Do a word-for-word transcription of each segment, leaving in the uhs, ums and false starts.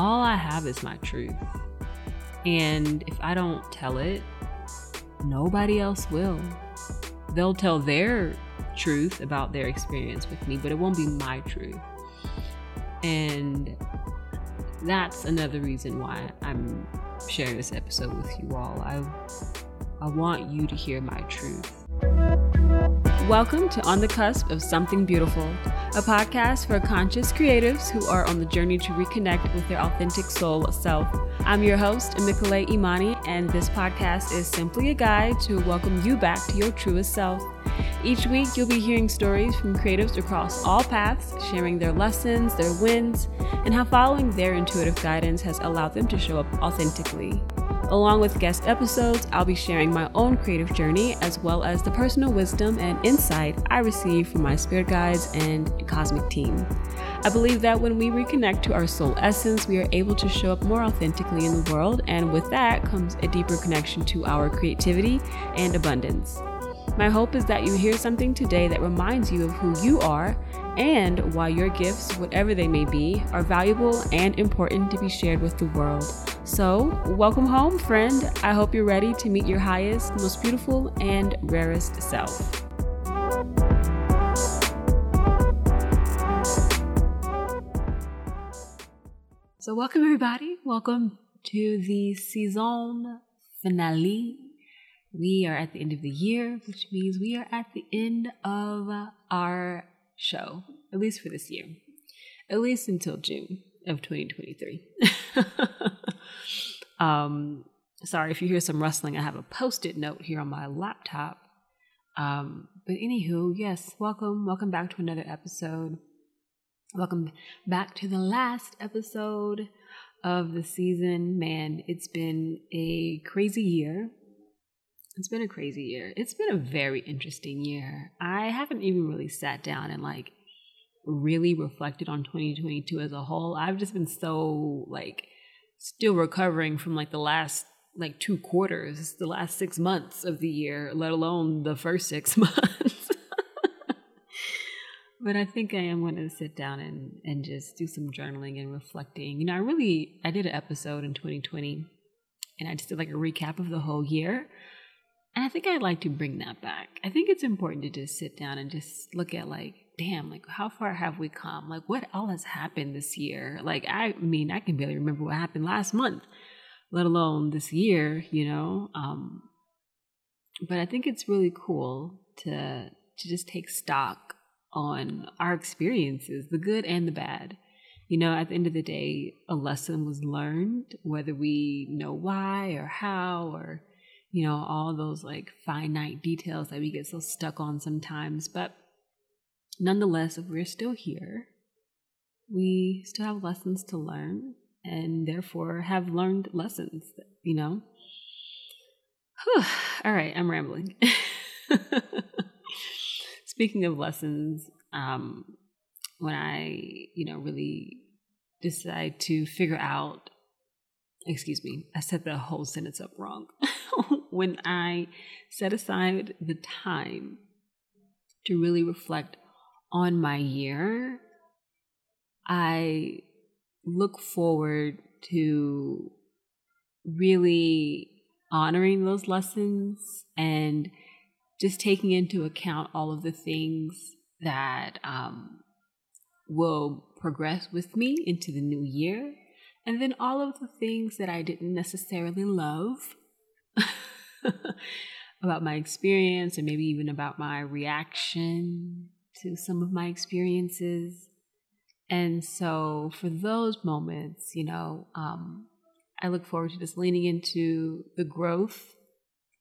all I have is my truth. And if I don't tell it, nobody else will. They'll tell their truth about their experience with me, but it won't be my truth. And that's another reason why I'm sharing this episode with you all. I, I want you to hear my truth. Welcome to On the Cusp of Something Beautiful, a podcast for conscious creatives who are on the journey to reconnect with their authentic soul self. I'm your host, Nicolette Imani, and this podcast is simply a guide to welcome you back to your truest self. Each week, you'll be hearing stories from creatives across all paths, sharing their lessons, their wins, and how following their intuitive guidance has allowed them to show up authentically. Along with guest episodes, I'll be sharing my own creative journey, as well as the personal wisdom and insight I receive from my spirit guides and cosmic team. I believe that when we reconnect to our soul essence, we are able to show up more authentically in the world, and with that comes a deeper connection to our creativity and abundance. My hope is that you hear something today that reminds you of who you are and why your gifts, whatever they may be, are valuable and important to be shared with the world. So, welcome home, friend. I hope you're ready to meet your highest, most beautiful, and rarest self. So, welcome everybody. Welcome to the season finale. We are at the end of the year, which means we are at the end of our show, at least for this year, at least until June of twenty twenty-three. Um, sorry if you hear some rustling. I have a post-it note here on my laptop. Um, but anywho, yes, welcome. Welcome back to another episode. Welcome back to the last episode of the season. Man, it's been a crazy year. It's been a crazy year. It's been a very interesting year. I haven't even really sat down and like really reflected on twenty twenty-two as a whole. I've just been so like still recovering from like the last like two quarters, the last six months of the year, let alone the first six months. But I think I am going to sit down and, and just do some journaling and reflecting. You know, I really, I did an episode in twenty twenty and I just did like a recap of the whole year. And I think I'd like to bring that back. I think it's important to just sit down and just look at like, damn, like how far have we come? Like what all has happened this year? Like, I mean, I can barely remember what happened last month, let alone this year, you know? Um, but I think it's really cool to, to just take stock on our experiences, the good and the bad. You know, at the end of the day, a lesson was learned, whether we know why or how or, you know, all those like finite details that we get so stuck on sometimes. But nonetheless, if we're still here, we still have lessons to learn and therefore have learned lessons, you know? Whew. All right, I'm rambling. Speaking of lessons, um, when I, you know, really decide to figure out, excuse me, I set the whole sentence up wrong. When I set aside the time to really reflect on my year, I look forward to really honoring those lessons and just taking into account all of the things that um, will progress with me into the new year. And then all of the things that I didn't necessarily love about my experience and maybe even about my reaction to some of my experiences. And so for those moments, you know, um, I look forward to just leaning into the growth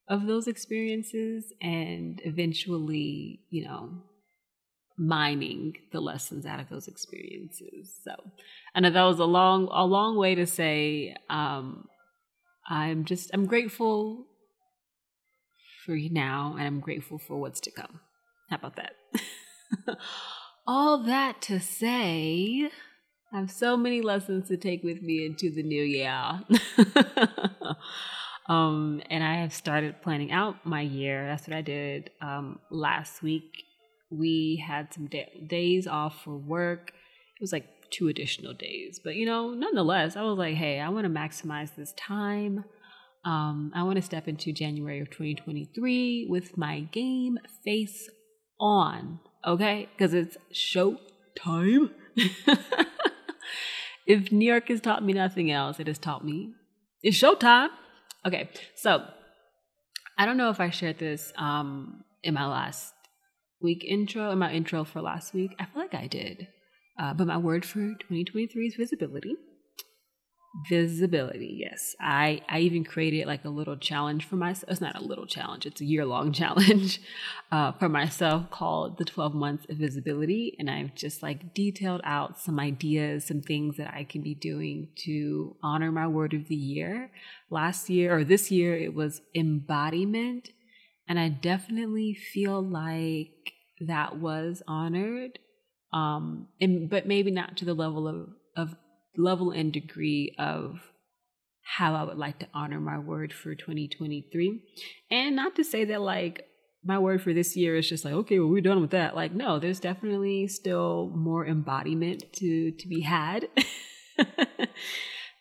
of those experiences and eventually, you know, mining the lessons out of those experiences. So I know that was a long, a long way to say, um, I'm just, I'm grateful for now and I'm grateful for what's to come. How about that? All that to say, I have so many lessons to take with me into the new year. um, and I have started planning out my year. That's what I did um, last week. We had some day- days off for work. It was like two additional days. But, you know, nonetheless, I was like, hey, I want to maximize this time. Um, I want to step into January of twenty twenty-three with my game face on, okay? Because it's show time. If New York has taught me nothing else, it has taught me it's showtime. Okay, so I don't know if I shared this um, in my last week intro, in my intro for last week. I feel like I did. Uh, but my word for twenty twenty-three is visibility. Visibility, yes. I, I even created like a little challenge for myself. It's not a little challenge. It's a year-long challenge uh, for myself called the twelve months of visibility. And I've just like detailed out some ideas, some things that I can be doing to honor my word of the year. Last year or this year, it was embodiment. And I definitely feel like that was honored. Um, and, but maybe not to the level of, of level and degree of how I would like to honor my word for twenty twenty-three. And not to say that like my word for this year is just like, okay, well, we're done with that. Like, no, there's definitely still more embodiment to, to be had.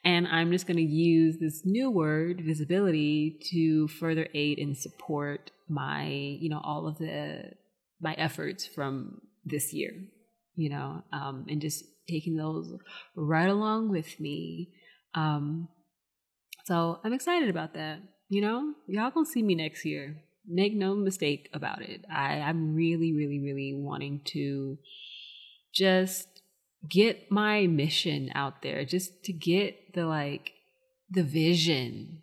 And I'm just going to use this new word, visibility, to further aid and support my, you know, all of the, my efforts from this year, you know, um, and just taking those right along with me. Um, so I'm excited about that. You know, y'all gonna see me next year. Make no mistake about it. I, I'm really, really, really wanting to just get my mission out there, just to get the, like, the vision.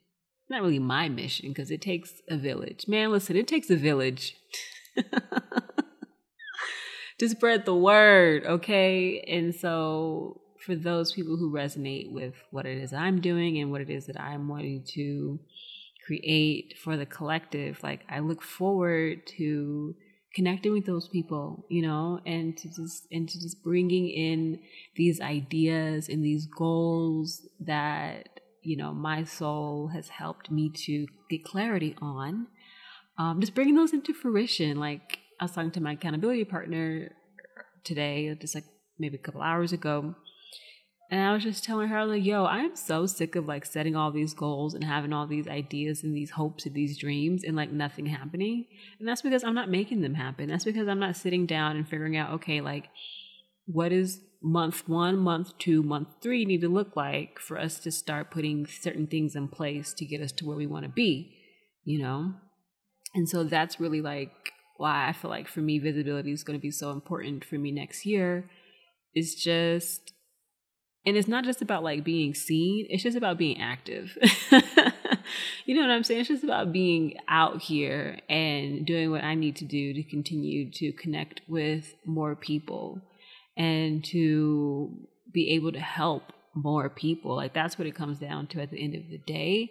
Not really my mission, because it takes a village. Man, listen, it takes a village. To spread the word, okay? And so for those people who resonate with what it is I'm doing and what it is that I'm wanting to create for the collective, like I look forward to connecting with those people, you know, and to just and to just bringing in these ideas and these goals that, you know, my soul has helped me to get clarity on. Um, just bringing those into fruition, like. I was talking to my accountability partner today, just like maybe a couple hours ago. And I was just telling her, like, yo, I'm so sick of like setting all these goals and having all these ideas and these hopes and these dreams and like nothing happening. And that's because I'm not making them happen. That's because I'm not sitting down and figuring out, okay, like what is month one, month two, month three need to look like for us to start putting certain things in place to get us to where we want to be, you know? And so that's really like, why I feel like for me, visibility is going to be so important for me next year. It's just, and it's not just about like being seen. It's just about being active. You know what I'm saying? It's just about being out here and doing what I need to do to continue to connect with more people and to be able to help more people. Like that's what it comes down to at the end of the day.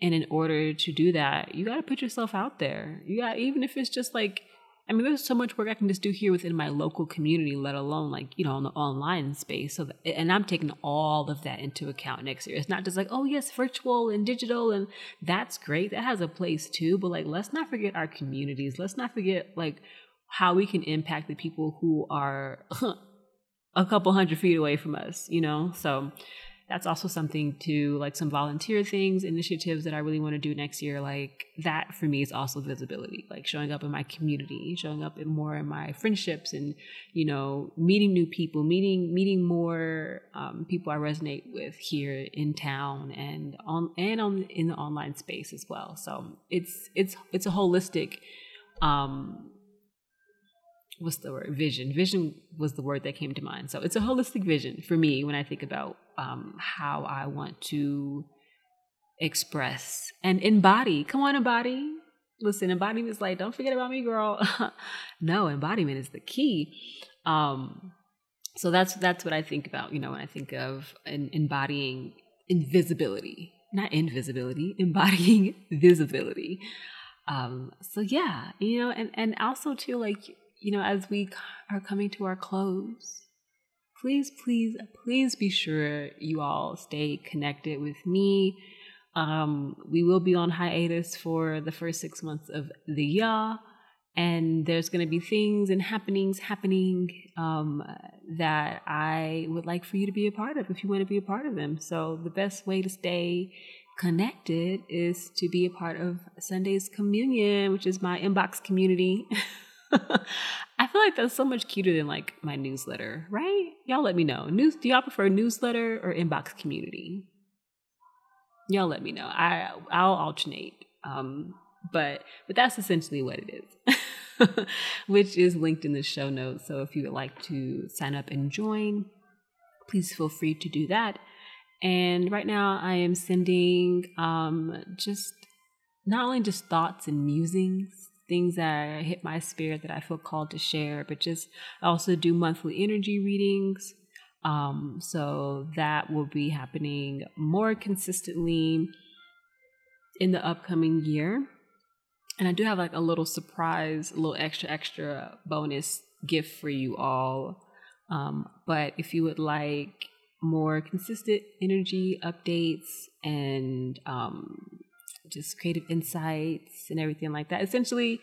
And in order to do that, you got to put yourself out there. You got, even if it's just like, I mean, there's so much work I can just do here within my local community, let alone like, you know, in the online space. So, that, and I'm taking all of that into account next year. It's not just like, oh yes, virtual and digital. And that's great. That has a place too. But like, let's not forget our communities. Let's not forget like how we can impact the people who are a couple hundred feet away from us, you know? So that's also something to like some volunteer things, initiatives that I really want to do next year. Like that for me is also visibility, like showing up in my community, showing up in more in my friendships and, you know, meeting new people, meeting, meeting more um, people I resonate with here in town and on, and on in the online space as well. So it's, it's, it's a holistic, um, what's the word? Vision. Vision was the word that came to mind. So it's a holistic vision for me when I think about um, how I want to express and embody. Come on, embody. Listen, embodiment is like, don't forget about me, girl. No, embodiment is the key. Um, so that's that's what I think about, you know, when I think of an embodying invisibility, not invisibility, embodying visibility. Um, so yeah, you know, and, and also too, like, you know, as we are coming to our close, please, please, please be sure you all stay connected with me. Um, we will be on hiatus for the first six months of the year. And there's going to be things and happenings happening um, that I would like for you to be a part of if you want to be a part of them. So the best way to stay connected is to be a part of Sunday's Communion, which is my inbox community. I feel like that's so much cuter than like my newsletter, right? Y'all let me know. News, do y'all prefer newsletter or inbox community? Y'all let me know. I, I'll alternate. Um, but, but that's essentially what it is, which is linked in the show notes. So if you would like to sign up and join, please feel free to do that. And right now I am sending um, just not only just thoughts and musings, things that hit my spirit that I feel called to share, but just I also do monthly energy readings. Um, so that will be happening more consistently in the upcoming year. And I do have like a little surprise, a little extra, extra bonus gift for you all. Um, but if you would like more consistent energy updates and um, just creative insights and everything like that, essentially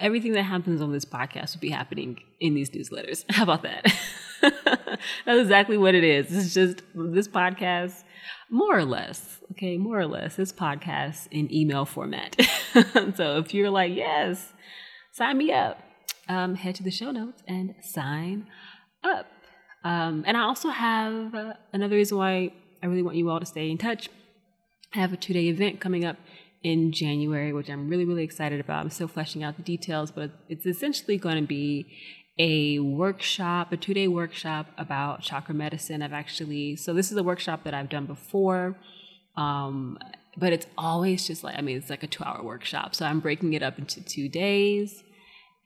everything that happens on this podcast will be happening in these newsletters. How about that? That's exactly what it is. It's just this podcast, more or less, okay, more or less, this podcast in email format. So if you're like, yes, sign me up, um, head to the show notes and sign up. Um, and I also have uh, another reason why I really want you all to stay in touch. I have a two-day event coming up in January, which I'm really, really excited about. I'm still fleshing out the details, but it's essentially going to be a workshop, a two-day workshop about chakra medicine. I've actually, so this is a workshop that I've done before, um, but it's always just like, I mean, it's like a two-hour workshop. So I'm breaking it up into two days,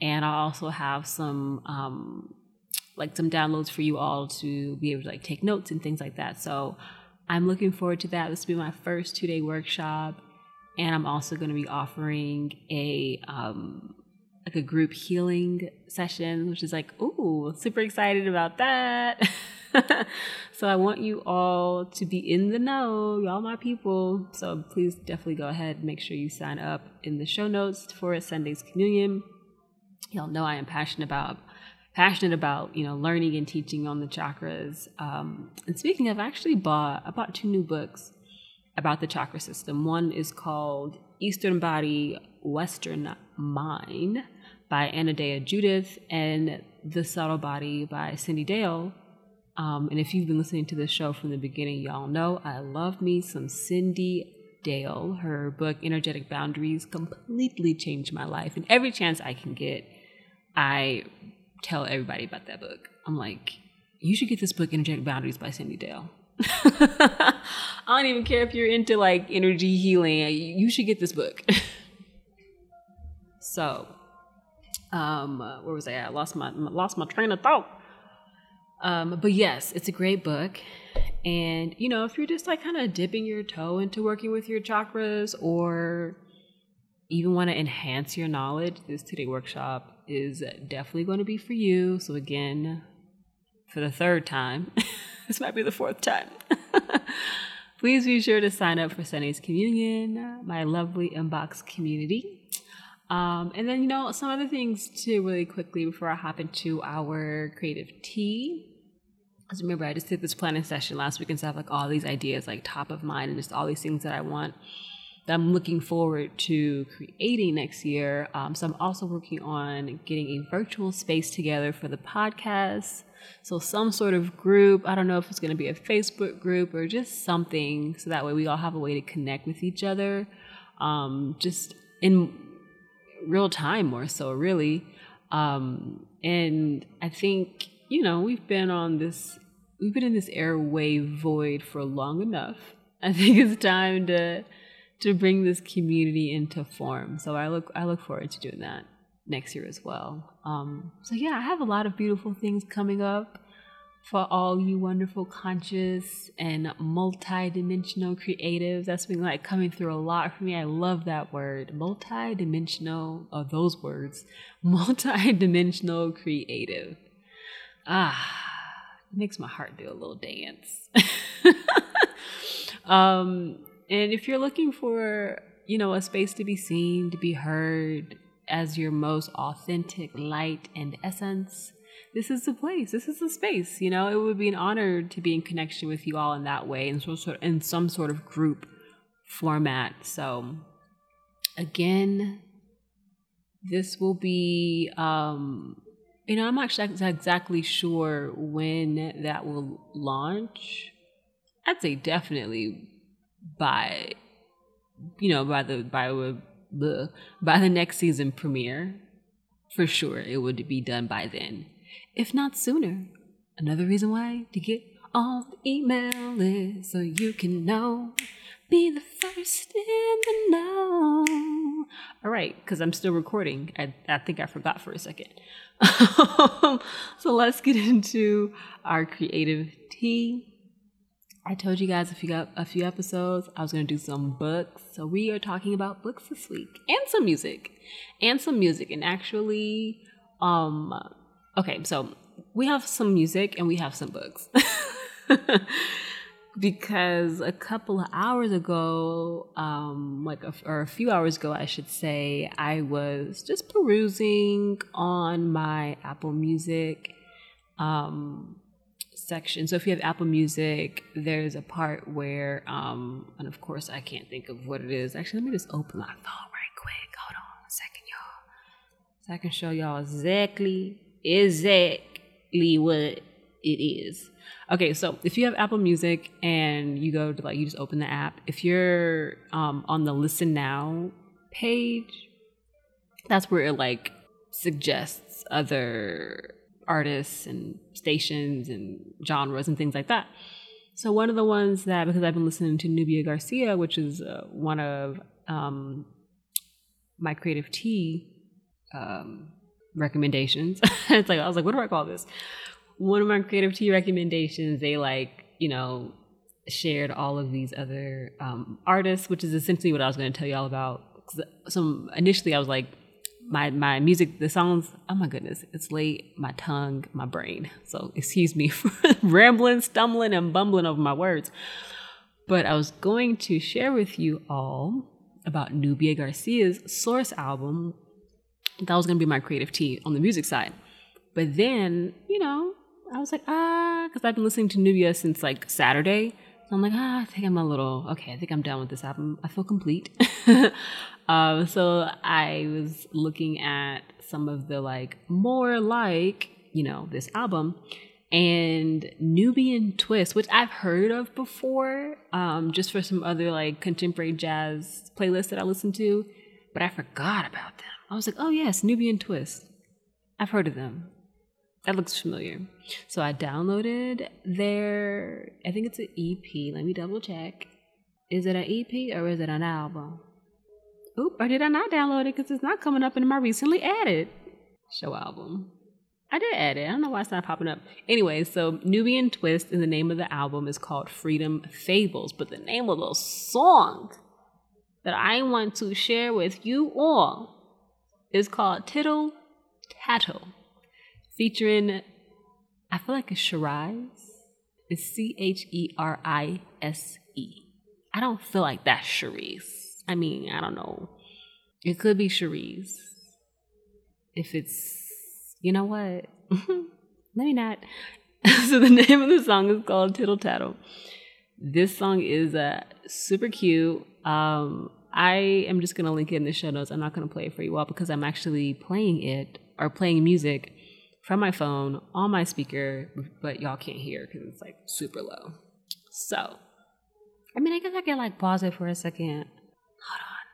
and I also have some um, like some downloads for you all to be able to like take notes and things like that. So I'm looking forward to that. This will be my first two-day workshop. And I'm also going to be offering a um, like a group healing session, which is like, ooh, super excited about that. So I want you all to be in the know, y'all my people. So please definitely go ahead and make sure you sign up in the show notes for Sunday's Communion. Y'all know I am passionate about passionate about, you know, learning and teaching on the chakras. Um, and speaking of, I actually bought, I bought two new books about the chakra system. One is called Eastern Body, Western Mind by Anodea Judith, and The Subtle Body by Cyndi Dale. Um, and if you've been listening to this show from the beginning, y'all know I love me some Cyndi Dale. Her book, Energetic Boundaries, completely changed my life. And every chance I can get, I tell everybody about that book. I'm like, you should get this book, Energetic Boundaries by Cyndi Dale. I don't even care if you're into like energy healing, you should get this book. So, um, where was I at? I lost my, lost my train of thought. Um, but yes, it's a great book. And, you know, if you're just like kind of dipping your toe into working with your chakras or even want to enhance your knowledge, this two-day workshop is definitely going to be for you. So again, for the third time, this might be the fourth time. Please be sure to sign up for Sunday's Communion, my lovely inbox community. Um, and then, you know, some other things too, really quickly before I hop into our creative tea. Because remember, I just did this planning session last week, and so I have like all these ideas like top of mind and just all these things that I want, that I'm looking forward to creating next year. Um, so I'm also working on getting a virtual space together for the podcast. So some sort of group, I don't know if it's going to be a Facebook group or just something, so that way we all have a way to connect with each other, um, just in real time more so really. Um, and I think, you know, we've been on this, we've been in this airwave void for long enough. I think it's time to to bring this community into form. So I look, I look forward to doing that next year as well. Um, so yeah, I have a lot of beautiful things coming up for all you wonderful conscious and multi-dimensional creatives. That's been like coming through a lot for me. I love that word, multi-dimensional, or those words, multi-dimensional creative. Ah, it makes my heart do a little dance. um, and if you're looking for, you know, a space to be seen, to be heard, as your most authentic light and essence, this is the place, this is the space. You know, it would be an honor to be in connection with you all in that way, in some sort of, in some sort of group format. So again, this will be, um, you know, I'm not exactly sure when that will launch. I'd say definitely by, you know, by the by the by the next season premiere, for sure it would be done by then, if not sooner. Another reason why to get on the email list so you can know, be the first in the know. All right, because I'm still recording. I I think I forgot for a second. So let's get into our creative tea. I told you guys a few, a few episodes I was going to do some books. So we are talking about books this week, and some music, and some music. And actually, um, okay, so we have some music and we have some books. Because a couple of hours ago, um, like a, or a few hours ago, I should say, I was just perusing on my Apple Music um section. So if you have Apple Music, there's a part where, um, and of course I can't think of what it is. Actually, let me just open my phone right quick. Hold on a second, y'all. So I can show y'all exactly, exactly what it is. Okay, so if you have Apple Music and you go to, like, you just open the app. If you're um, on the Listen Now page, that's where it, like, suggests other artists and stations and genres and things like that. So one of the ones that, because I've been listening to Nubya Garcia, which is uh, one of um, my creative tea um, recommendations. It's like, I was like, what do I call this? One of my creative tea recommendations, they, like, you know, shared all of these other um, artists, which is essentially what I was going to tell y'all about. 'Cause some initially I was like, My my music, the songs, oh my goodness, it's late, my tongue, my brain. So excuse me for rambling, stumbling, and bumbling over my words. But I was going to share with you all about Nubya Garcia's Source album. That was going to be my creative tea on the music side. But then, you know, I was like, ah, because I've been listening to Nubya since, like, Saturday. So I'm like, ah, I think I'm a little, okay, I think I'm done with this album. I feel complete. Um, so I was looking at some of the, like, more like, you know, this album, and Nubian Twist, which I've heard of before, um, just for some other, like, contemporary jazz playlists that I listened to, but I forgot about them. I was like, oh yes, Nubian Twist. I've heard of them. That looks familiar. So I downloaded their, I think it's an E P. Let me double check. Is it an E P or is it an album? Oop, or did I not download it because it's not coming up in my recently added show album? I did add it. I don't know why it's not popping up. Anyway, so Nubian Twist, and the name of the album is called Freedom Fables. But the name of the song that I want to share with you all is called Tittle Tattle, featuring, I feel like it's Cherise. It's C H E R I S E. I don't feel like that's Cherise. I mean, I don't know. It could be Cherise. If it's, you know what? Maybe not. So the name of the song is called Tittle Tattle. This song is uh, super cute. Um, I am just going to link it in the show notes. I'm not going to play it for you all because I'm actually playing it or playing music from my phone on my speaker, but y'all can't hear because it's, like, super low. So, I mean, I guess I can, like, pause it for a second. Hold on.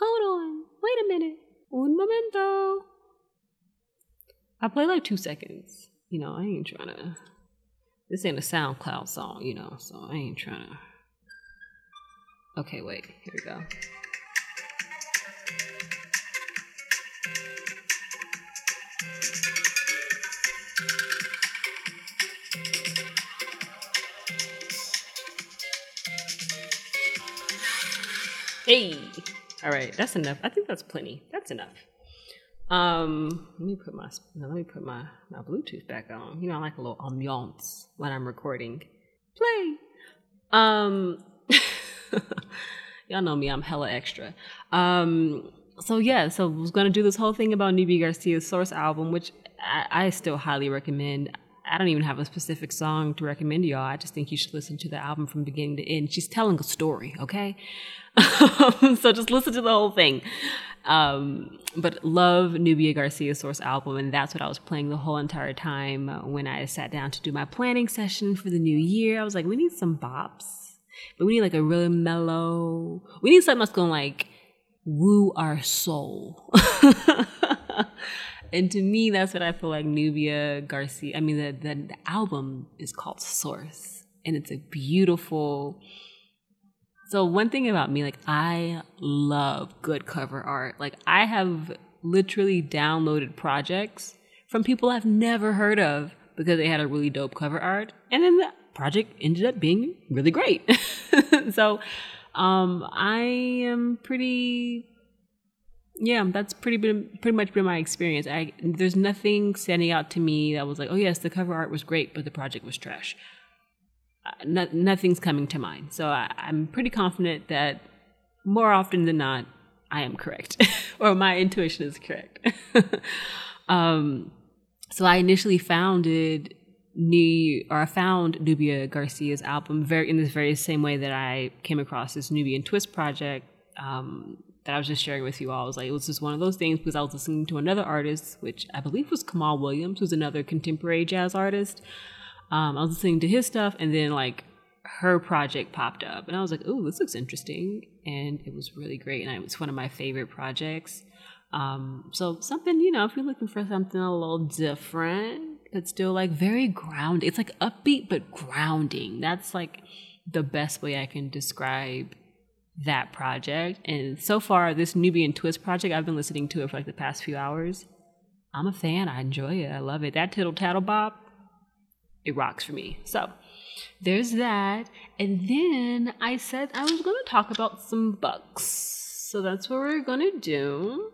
Hold on. Wait a minute. Un momento. I play like two seconds. You know, I ain't trying to. This ain't a SoundCloud song, you know, so I ain't trying to. Okay, wait. Here we go. Hey. All right, that's enough. I think that's plenty. That's enough. Um, let me put my let me put my, my Bluetooth back on. You know, I like a little ambiance when I'm recording. Play. Um, y'all know me. I'm hella extra. Um, so yeah, so I was going to do this whole thing about Nubya Garcia's Source album, which I, I still highly recommend. I don't even have a specific song to recommend to y'all. I just think you should listen to the album from beginning to end. She's telling a story, okay? So just listen to the whole thing. Um, but love Nubya Garcia's Source album, and that's what I was playing the whole entire time when I sat down to do my planning session for the new year. I was like, we need some bops, but we need like a really mellow, we need something that's going to like woo our soul. And to me, that's what I feel like Nubya Garcia, I mean, the, the, the album is called Source, and it's a beautiful, so one thing about me, like, I love good cover art. Like, I have literally downloaded projects from people I've never heard of because they had a really dope cover art, and then the project ended up being really great. So, um, I am pretty... Yeah, that's pretty been, pretty much been my experience. I, there's nothing standing out to me that was like, oh yes, the cover art was great, but the project was trash. Uh, no, nothing's coming to mind. So I, I'm pretty confident that more often than not, I am correct, or my intuition is correct. um, so I initially founded New, or I found Nubya Garcia's album very in this very same way that I came across this Nubian Twist project. Um, that I was just sharing with you all. I was like, it was just one of those things because I was listening to another artist, which I believe was Kamal Williams, who's another contemporary jazz artist. Um, I was listening to his stuff, and then like her project popped up, and I was like, oh, this looks interesting. And it was really great. And it was one of my favorite projects. Um, so something, you know, if you're looking for something a little different, but still like very grounded, it's like upbeat, but grounding. That's like the best way I can describe that project. And so far, this Nubian Twist project, I've been listening to it for like the past few hours. I'm a fan. I enjoy it. I love it. That Tittle Tattle bop, it rocks for me. So there's that. And then I said I was going to talk about some books. So that's what we're going to do.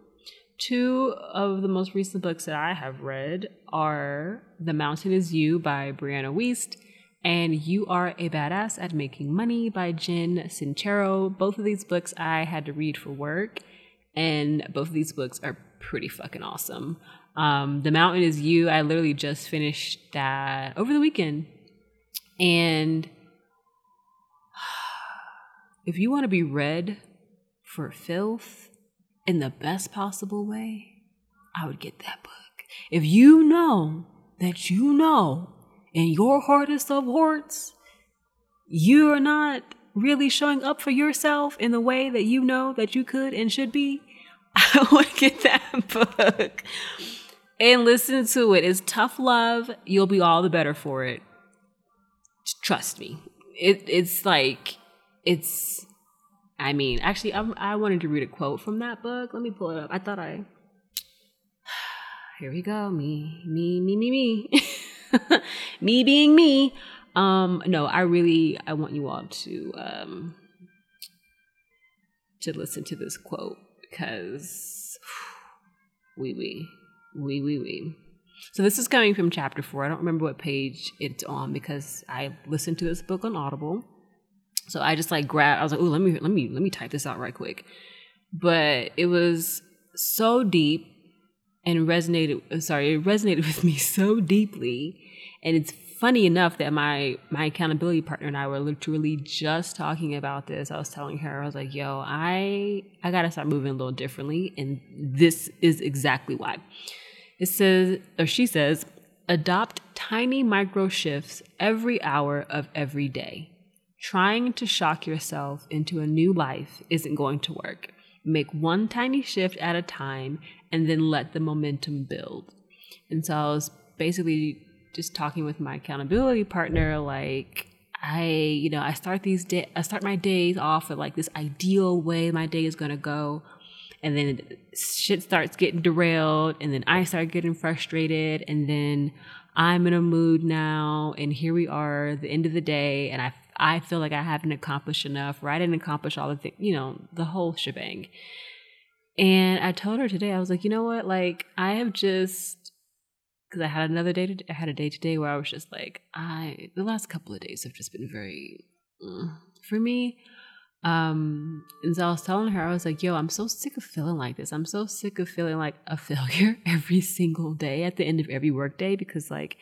Two of the most recent books that I have read are The Mountain Is You by Brianna Wiest and You Are a Badass at Making Money by Jen Sincero. Both of these books I had to read for work, and both of these books are pretty fucking awesome. Um, The Mountain Is You, I literally just finished that over the weekend. And if you want to be read for filth in the best possible way, I would get that book. If you know that you know in your hardest of hearts, you are not really showing up for yourself in the way that you know that you could and should be, I want to get that book and listen to it. It's tough love. You'll be all the better for it. Trust me. It, it's like, it's, I mean, actually, I, I wanted to read a quote from that book. Let me pull it up. I thought I, here we go. Me, me, me, me, me. Me being me. Um, no, I really, I want you all to um, to listen to this quote because wee wee, wee wee wee. So this is coming from chapter four. I don't remember what page it's on because I listened to this book on Audible. So I just like grabbed, I was like, oh, let me, let me, let me type this out right quick. But it was so deep. And resonated, sorry, it resonated with me so deeply. And it's funny enough that my my accountability partner and I were literally just talking about this. I was telling her, I was like, yo, I, I got to start moving a little differently. And this is exactly why. It says, or she says, adopt tiny micro shifts every hour of every day. Trying to shock yourself into a new life isn't going to work. Make one tiny shift at a time and then let the momentum build. And so I was basically just talking with my accountability partner, like I, you know, I start these day, I start my days off with like this ideal way my day is going to go. And then shit starts getting derailed, and then I start getting frustrated, and then I'm in a mood now, and here we are, the end of the day, and I I feel like I haven't accomplished enough, or I didn't accomplish all the things, you know, the whole shebang. And I told her today, I was like, you know what? Like, I have just, because I had another day, to, I had a day today where I was just like, I, the last couple of days have just been very, mm, for me, Um, and so I was telling her, I was like, yo, I'm so sick of feeling like this. I'm so sick of feeling like a failure every single day at the end of every workday because like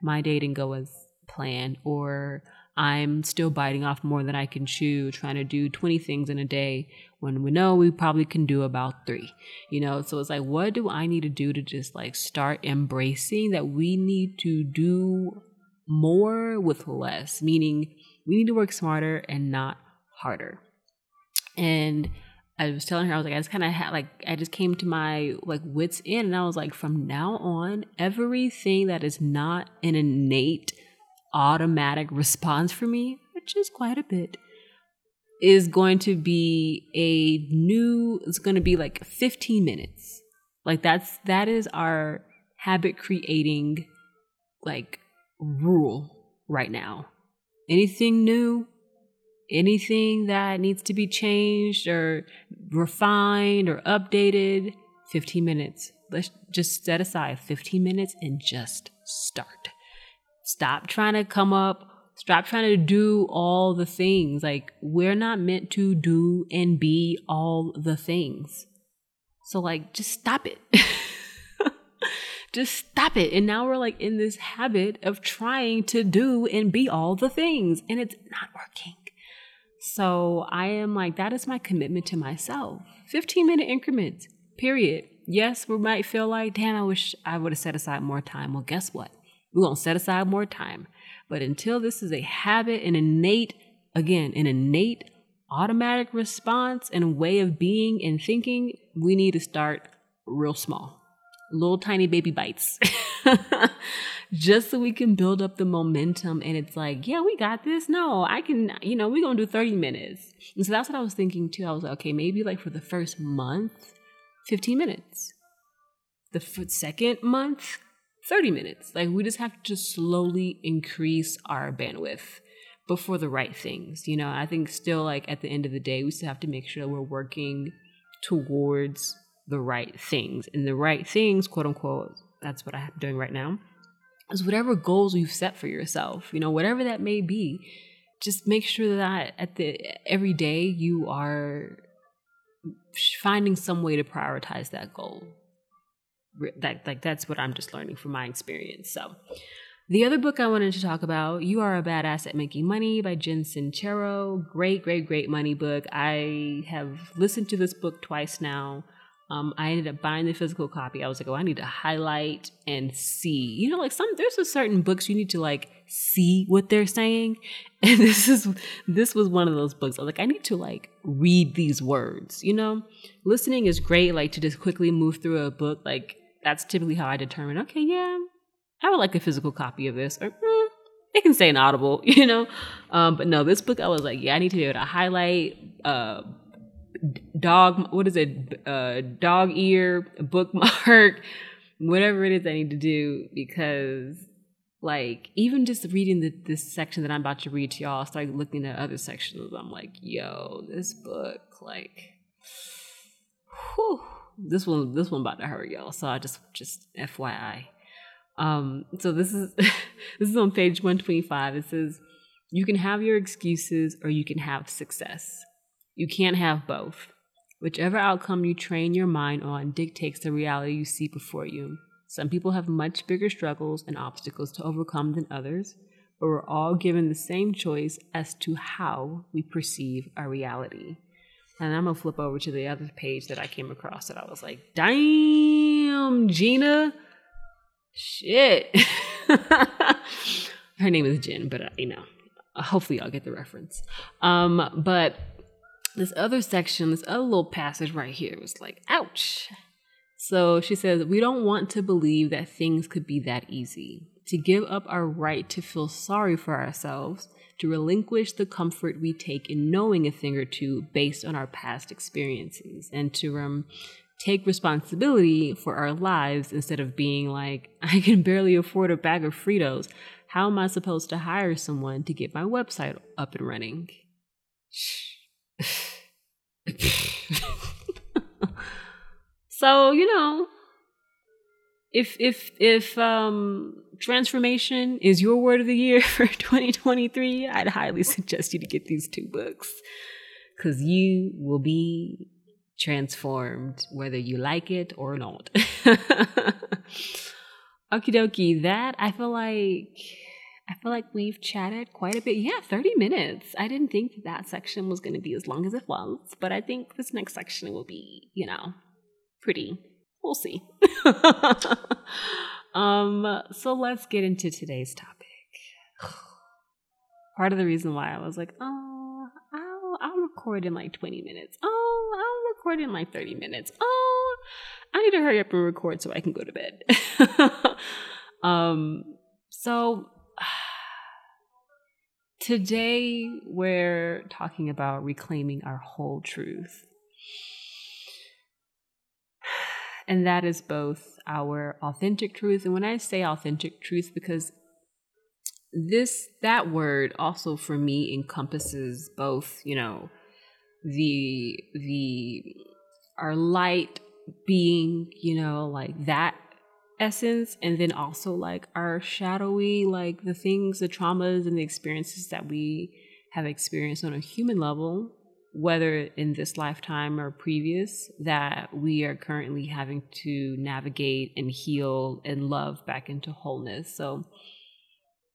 my day didn't go as planned, or I'm still biting off more than I can chew, trying to do twenty things in a day when we know we probably can do about three, you know? So it's like, what do I need to do to just like start embracing that we need to do more with less, meaning we need to work smarter and not harder. And I was telling her, I was like, I just kind of had like, I just came to my like wits end, and I was like, from now on, everything that is not an innate automatic response for me, which is quite a bit, is going to be a new, it's going to be like fifteen minutes. Like that's, that is our habit creating like rule right now. Anything new, anything that needs to be changed or refined or updated, fifteen minutes. Let's just set aside fifteen minutes and just start. Stop trying to come up. Stop trying to do all the things. Like, we're not meant to do and be all the things. So, like, just stop it. Just stop it. And now we're like in this habit of trying to do and be all the things, and it's not working. So I am like, that is my commitment to myself. fifteen minute increments, period. Yes, we might feel like, damn, I wish I would have set aside more time. Well, guess what? We're going to set aside more time. But until this is a habit, an innate, again, an innate automatic response and way of being and thinking, we need to start real small. Little tiny baby bites. Just so we can build up the momentum. And it's like, yeah, we got this. No, I can, you know, we're going to do thirty minutes. And so that's what I was thinking too. I was like, okay, maybe like for the first month, fifteen minutes. The second month, thirty minutes. Like we just have to slowly increase our bandwidth, but for the right things. You know, I think still like at the end of the day, we still have to make sure we're working towards the right things. And the right things, quote unquote, that's what I'm doing right now, is whatever goals you've set for yourself, you know, whatever that may be, just make sure that at the every day you are finding some way to prioritize that goal. That, like, that's what I'm just learning from my experience. So the other book I wanted to talk about, You Are a Badass at Making Money by Jen Sincero. Great, great, great money book. I have listened to this book twice now. Um, I ended up buying the physical copy. I was like, oh, I need to highlight and see. You know, like some, there's a certain books you need to like see what they're saying. And this is, this was one of those books. I was like, I need to like read these words, you know, listening is great. Like to just quickly move through a book. Like that's typically how I determine, okay, yeah, I would like a physical copy of this, or mm, they can say an audible, you know? Um, but no, this book, I was like, yeah, I need to be able to highlight, uh, dog, what is it? Uh, dog ear, bookmark, whatever it is I need to do, because like even just reading the, this section that I'm about to read to y'all, I started looking at other sections. I'm like, yo, this book, like, whew, this one, this one about to hurt y'all. So I just, just F Y I. Um, so this is this is on page one twenty-five. It says, "You can have your excuses, or you can have success. You can't have both. Whichever outcome you train your mind on dictates the reality you see before you. Some people have much bigger struggles and obstacles to overcome than others, but we're all given the same choice as to how we perceive our reality." And I'm going to flip over to the other page that I came across that I was like, damn, Gina. Shit. Her name is Jen, but, uh, you know, hopefully y'all get the reference. Um, but... This other section, this other little passage right here was like, ouch. So she says, "We don't want to believe that things could be that easy, to give up our right to feel sorry for ourselves, to relinquish the comfort we take in knowing a thing or two based on our past experiences, and to um, take responsibility for our lives instead of being like, I can barely afford a bag of Fritos. How am I supposed to hire someone to get my website up and running?" So, you know, if if if um transformation is your word of the year for twenty twenty-three, I'd highly suggest you to get these two books, because you will be transformed, whether you like it or not. Okie dokie, that I feel like I feel like we've chatted quite a bit. Yeah, thirty minutes. I didn't think that, that section was going to be as long as it was, but I think this next section will be, you know, pretty. We'll see. um, so let's get into today's topic. Part of the reason why I was like, oh, I'll, I'll record in like twenty minutes. Oh, I'll record in like thirty minutes. Oh, I need to hurry up and record so I can go to bed. um, so today we're talking about reclaiming our whole truth. And that is both our authentic truth. And when I say authentic truth, because this, that word also for me encompasses both, you know, the, the, our light being, you know, like that essence, and then also like our shadowy, like the things, the traumas and the experiences that we have experienced on a human level, whether in this lifetime or previous, that we are currently having to navigate and heal and love back into wholeness. So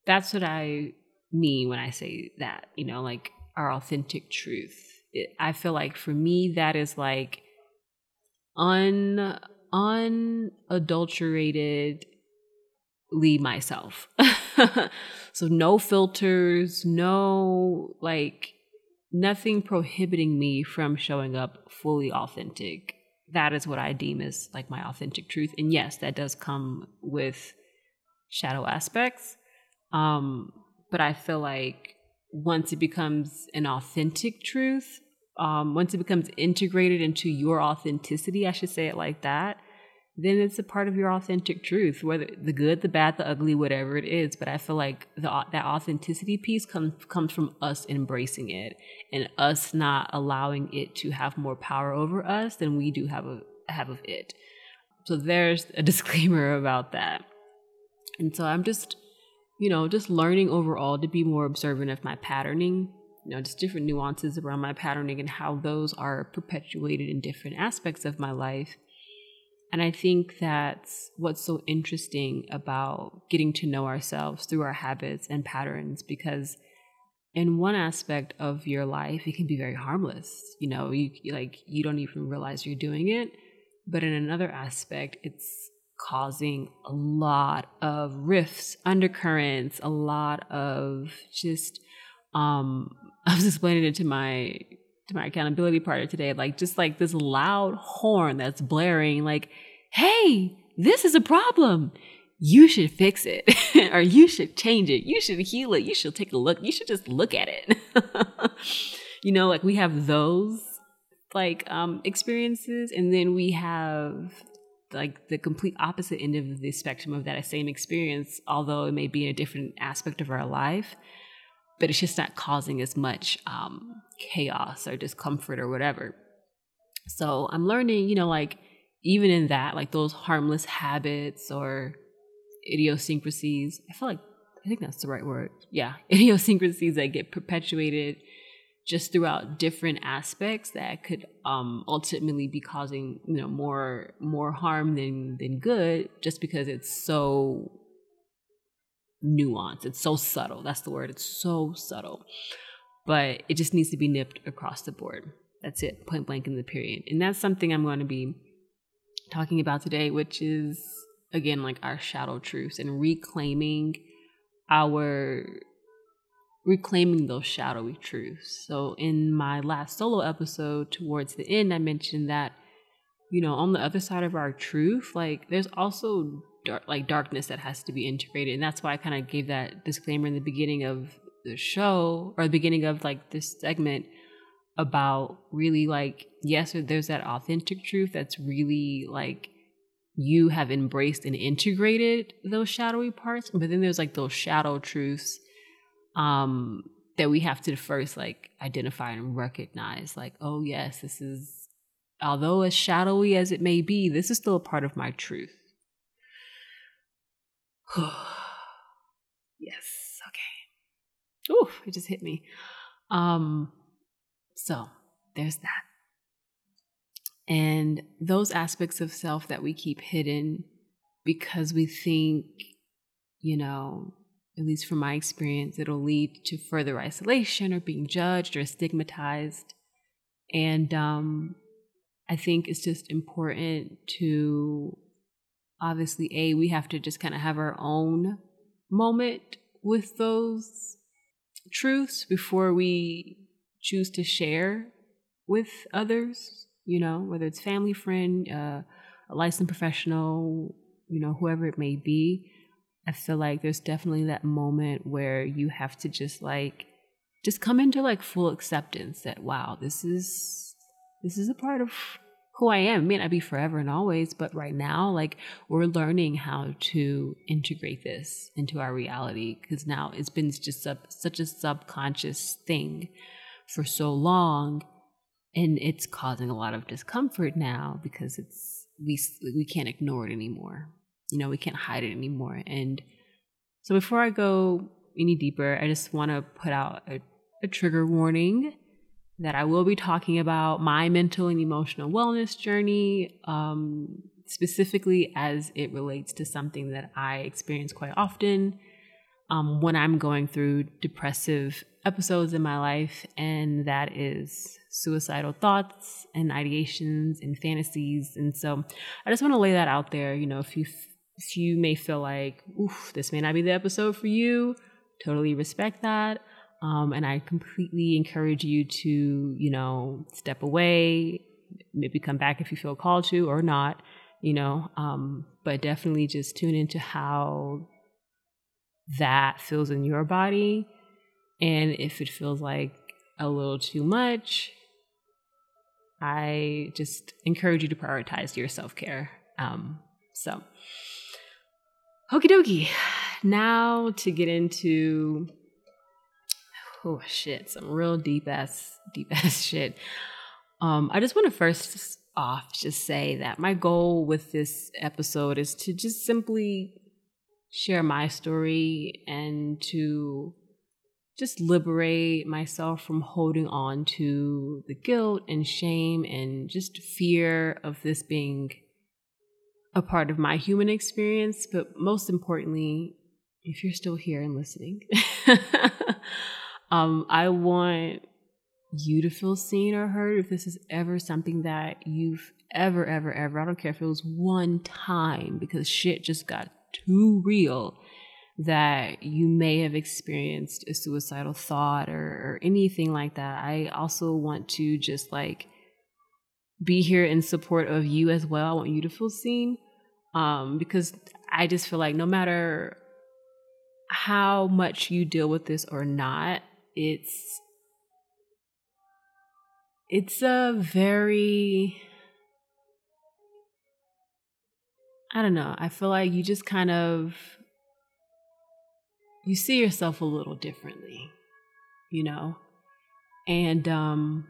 that's what I mean when I say that, you know, like our authentic truth. It, I feel like for me, that is like un unadulteratedly myself. So no filters, no like nothing prohibiting me from showing up fully authentic. That is what I deem as like my authentic truth. And yes, that does come with shadow aspects. Um, but I feel like once it becomes an authentic truth, um, once it becomes integrated into your authenticity, I should say it like that, then it's a part of your authentic truth, whether the good, the bad, the ugly, whatever it is. But I feel like the, that authenticity piece comes comes from us embracing it and us not allowing it to have more power over us than we do have, a, have of it. So there's a disclaimer about that. And so I'm just, you know, just learning overall to be more observant of my patterning, you know, just different nuances around my patterning and how those are perpetuated in different aspects of my life. And I think that's what's so interesting about getting to know ourselves through our habits and patterns, because in one aspect of your life, it can be very harmless. You know, you like you don't even realize you're doing it. But in another aspect, it's causing a lot of rifts, undercurrents, a lot of just, um, I was explaining it to my, to my accountability partner today, like just like this loud horn that's blaring, like, hey, this is a problem. You should fix it, or you should change it. You should heal it. You should take a look. You should just look at it. You know, like we have those like um, experiences, and then we have like the complete opposite end of the spectrum of that same experience, although it may be in a different aspect of our life, but it's just not causing as much um, chaos or discomfort or whatever. So I'm learning, you know, like even in that, like those harmless habits or idiosyncrasies, I feel like, I think that's the right word. Yeah. Idiosyncrasies that get perpetuated just throughout different aspects that could um, ultimately be causing, you know, more more harm than than good, just because it's so nuanced. It's so subtle. That's the word. It's so subtle. But it just needs to be nipped across the board. That's it. Point blank in the period. And that's something I'm going to be talking about today, which is, again, like our shadow truths and reclaiming our... reclaiming those shadowy truths. So in my last solo episode towards the end, I mentioned that, you know, on the other side of our truth, like there's also dark, like darkness that has to be integrated. And that's why I kind of gave that disclaimer in the beginning of the show, or the beginning of like this segment, about really like, yes, there's that authentic truth that's really like you have embraced and integrated those shadowy parts. But then there's like those shadow truths Um, that we have to first like identify and recognize, like, oh yes, this is, although as shadowy as it may be, this is still a part of my truth. Yes. Okay. Ooh, it just hit me. Um, so there's that. And those aspects of self that we keep hidden because we think, you know, at least from my experience, it'll lead to further isolation or being judged or stigmatized. And um, I think it's just important to, obviously, A, we have to just kind of have our own moment with those truths before we choose to share with others, you know, whether it's family, friend, uh, a licensed professional, you know, whoever it may be. I feel like there's definitely that moment where you have to just like, just come into like full acceptance that, wow, this is, this is a part of who I am. It may not be forever and always, but right now, like we're learning how to integrate this into our reality because now it's been just sub, such a subconscious thing for so long. And it's causing a lot of discomfort now because it's, we, we can't ignore it anymore. You know, we can't hide it anymore. And so before I go any deeper, I just want to put out a, a trigger warning that I will be talking about my mental and emotional wellness journey, um, specifically as it relates to something that I experience quite often um, when I'm going through depressive episodes in my life, and that is suicidal thoughts and ideations and fantasies. And so I just want to lay that out there. You know, if you if you may feel like, oof, this may not be the episode for you, totally respect that. Um, and I completely encourage you to, you know, step away, maybe come back if you feel called to or not, you know, um, but definitely just tune into how that feels in your body. And if it feels like a little too much, I just encourage you to prioritize your self-care. Um, so, okie dokie. Now to get into, oh shit, some real deep ass, deep ass shit. Um, I just want to first off just say that my goal with this episode is to just simply share my story and to just liberate myself from holding on to the guilt and shame and just fear of this being a part of my human experience. But most importantly, if you're still here and listening, um, I want you to feel seen or heard if this is ever something that you've ever, ever, ever, I don't care if it was one time because shit just got too real, that you may have experienced a suicidal thought or, or anything like that. I also want to just like be here in support of you as well. I want you to feel seen um, because I just feel like no matter how much you deal with this or not, it's it's a very, I don't know. I feel like you just kind of, you see yourself a little differently, you know? And, um,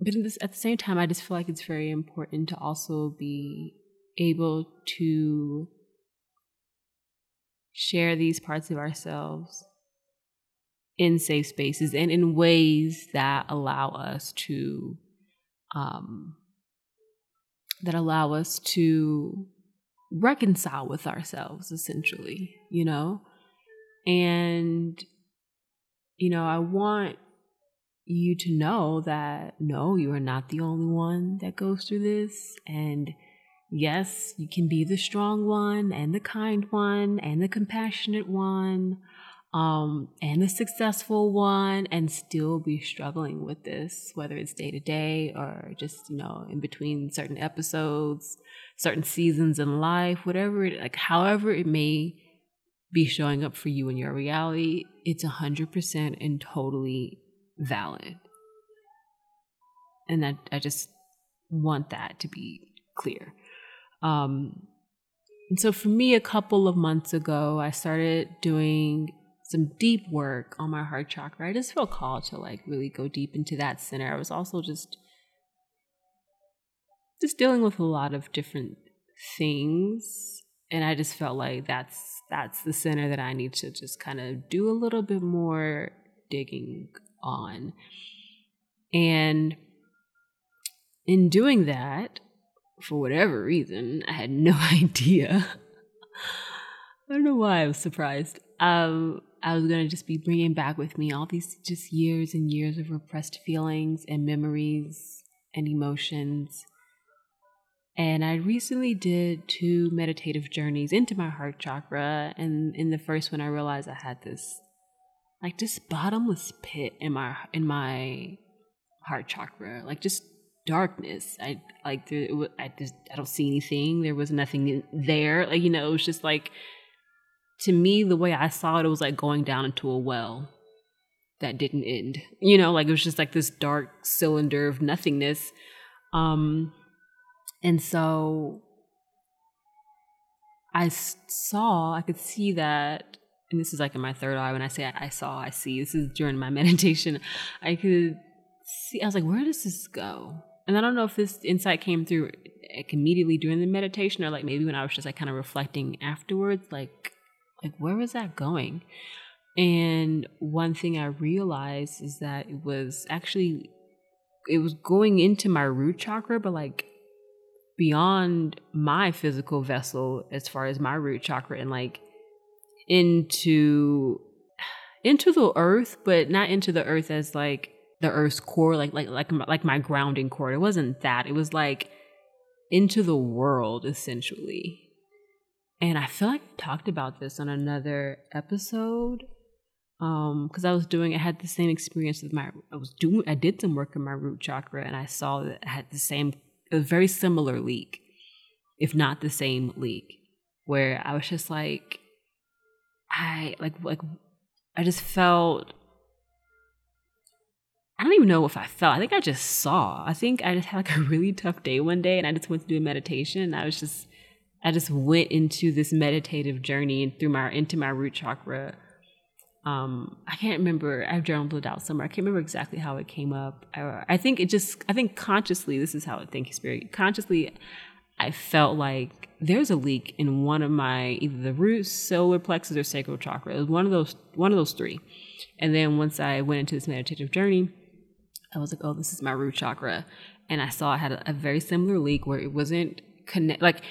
but in this, at the same time, I just feel like it's very important to also be able to share these parts of ourselves in safe spaces and in ways that allow us to, um, that allow us to reconcile with ourselves, essentially, you know? And, you know, I want you to know that, no, you are not the only one that goes through this. And yes, you can be the strong one and the kind one and the compassionate one um, and the successful one and still be struggling with this, whether it's day to day or just, you know, in between certain episodes, certain seasons in life, whatever it, like, however it may be showing up for you in your reality, it's one hundred percent and totally valid. And that, I just want that to be clear. Um, and so for me, a couple of months ago, I started doing some deep work on my heart chakra. I just felt called to like really go deep into that center. I was also just, just dealing with a lot of different things. And I just felt like that's, that's the center that I need to just kind of do a little bit more digging on. And in doing that, for whatever reason, I had no idea. I don't know why I was surprised. Um, I was going to just be bringing back with me all these just years and years of repressed feelings and memories and emotions. And I recently did two meditative journeys into my heart chakra. And in the first one, I realized I had this, like, this bottomless pit in my in my heart chakra, like just darkness. I like there, was, I just I don't see anything. There was nothing there. Like, you know, it was just like. To me, the way I saw it, it was like going down into a well that didn't end. You know, like it was just like this dark cylinder of nothingness. Um, and so I saw, I could see that, and this is like in my third eye, when I say I saw, I see. This is during my meditation. I could see, I was like, where does this go? And I don't know if this insight came through immediately during the meditation or like maybe when I was just like kind of reflecting afterwards, like, Like, where was that going? And one thing I realized is that it was actually, it was going into my root chakra, but like beyond my physical vessel, as far as my root chakra, and like into, into the earth, but not into the earth as like the earth's core, like, like, like, like my grounding core. It wasn't that. It was like into the world, essentially. And I feel like I talked about this on another episode because um, I was doing, I had the same experience with my, I was doing, I did some work in my root chakra and I saw that I had the same, a very similar leak, if not the same leak, where I was just like, I, like, like, I just felt, I don't even know if I felt, I think I just saw. I think I just had like a really tough day one day and I just went to do a meditation and I was just, I just went into this meditative journey and through my into my root chakra. Um, I can't remember. I've journaled it out somewhere. I can't remember exactly how it came up. I, I think it just. I think consciously, this is how I think. Spirit consciously, I felt like there's a leak in one of my either the root, solar plexus, or sacral chakra. It was one of those. One of those three. And then once I went into this meditative journey, I was like, oh, this is my root chakra, and I saw I had a, a very similar leak where it wasn't connect like.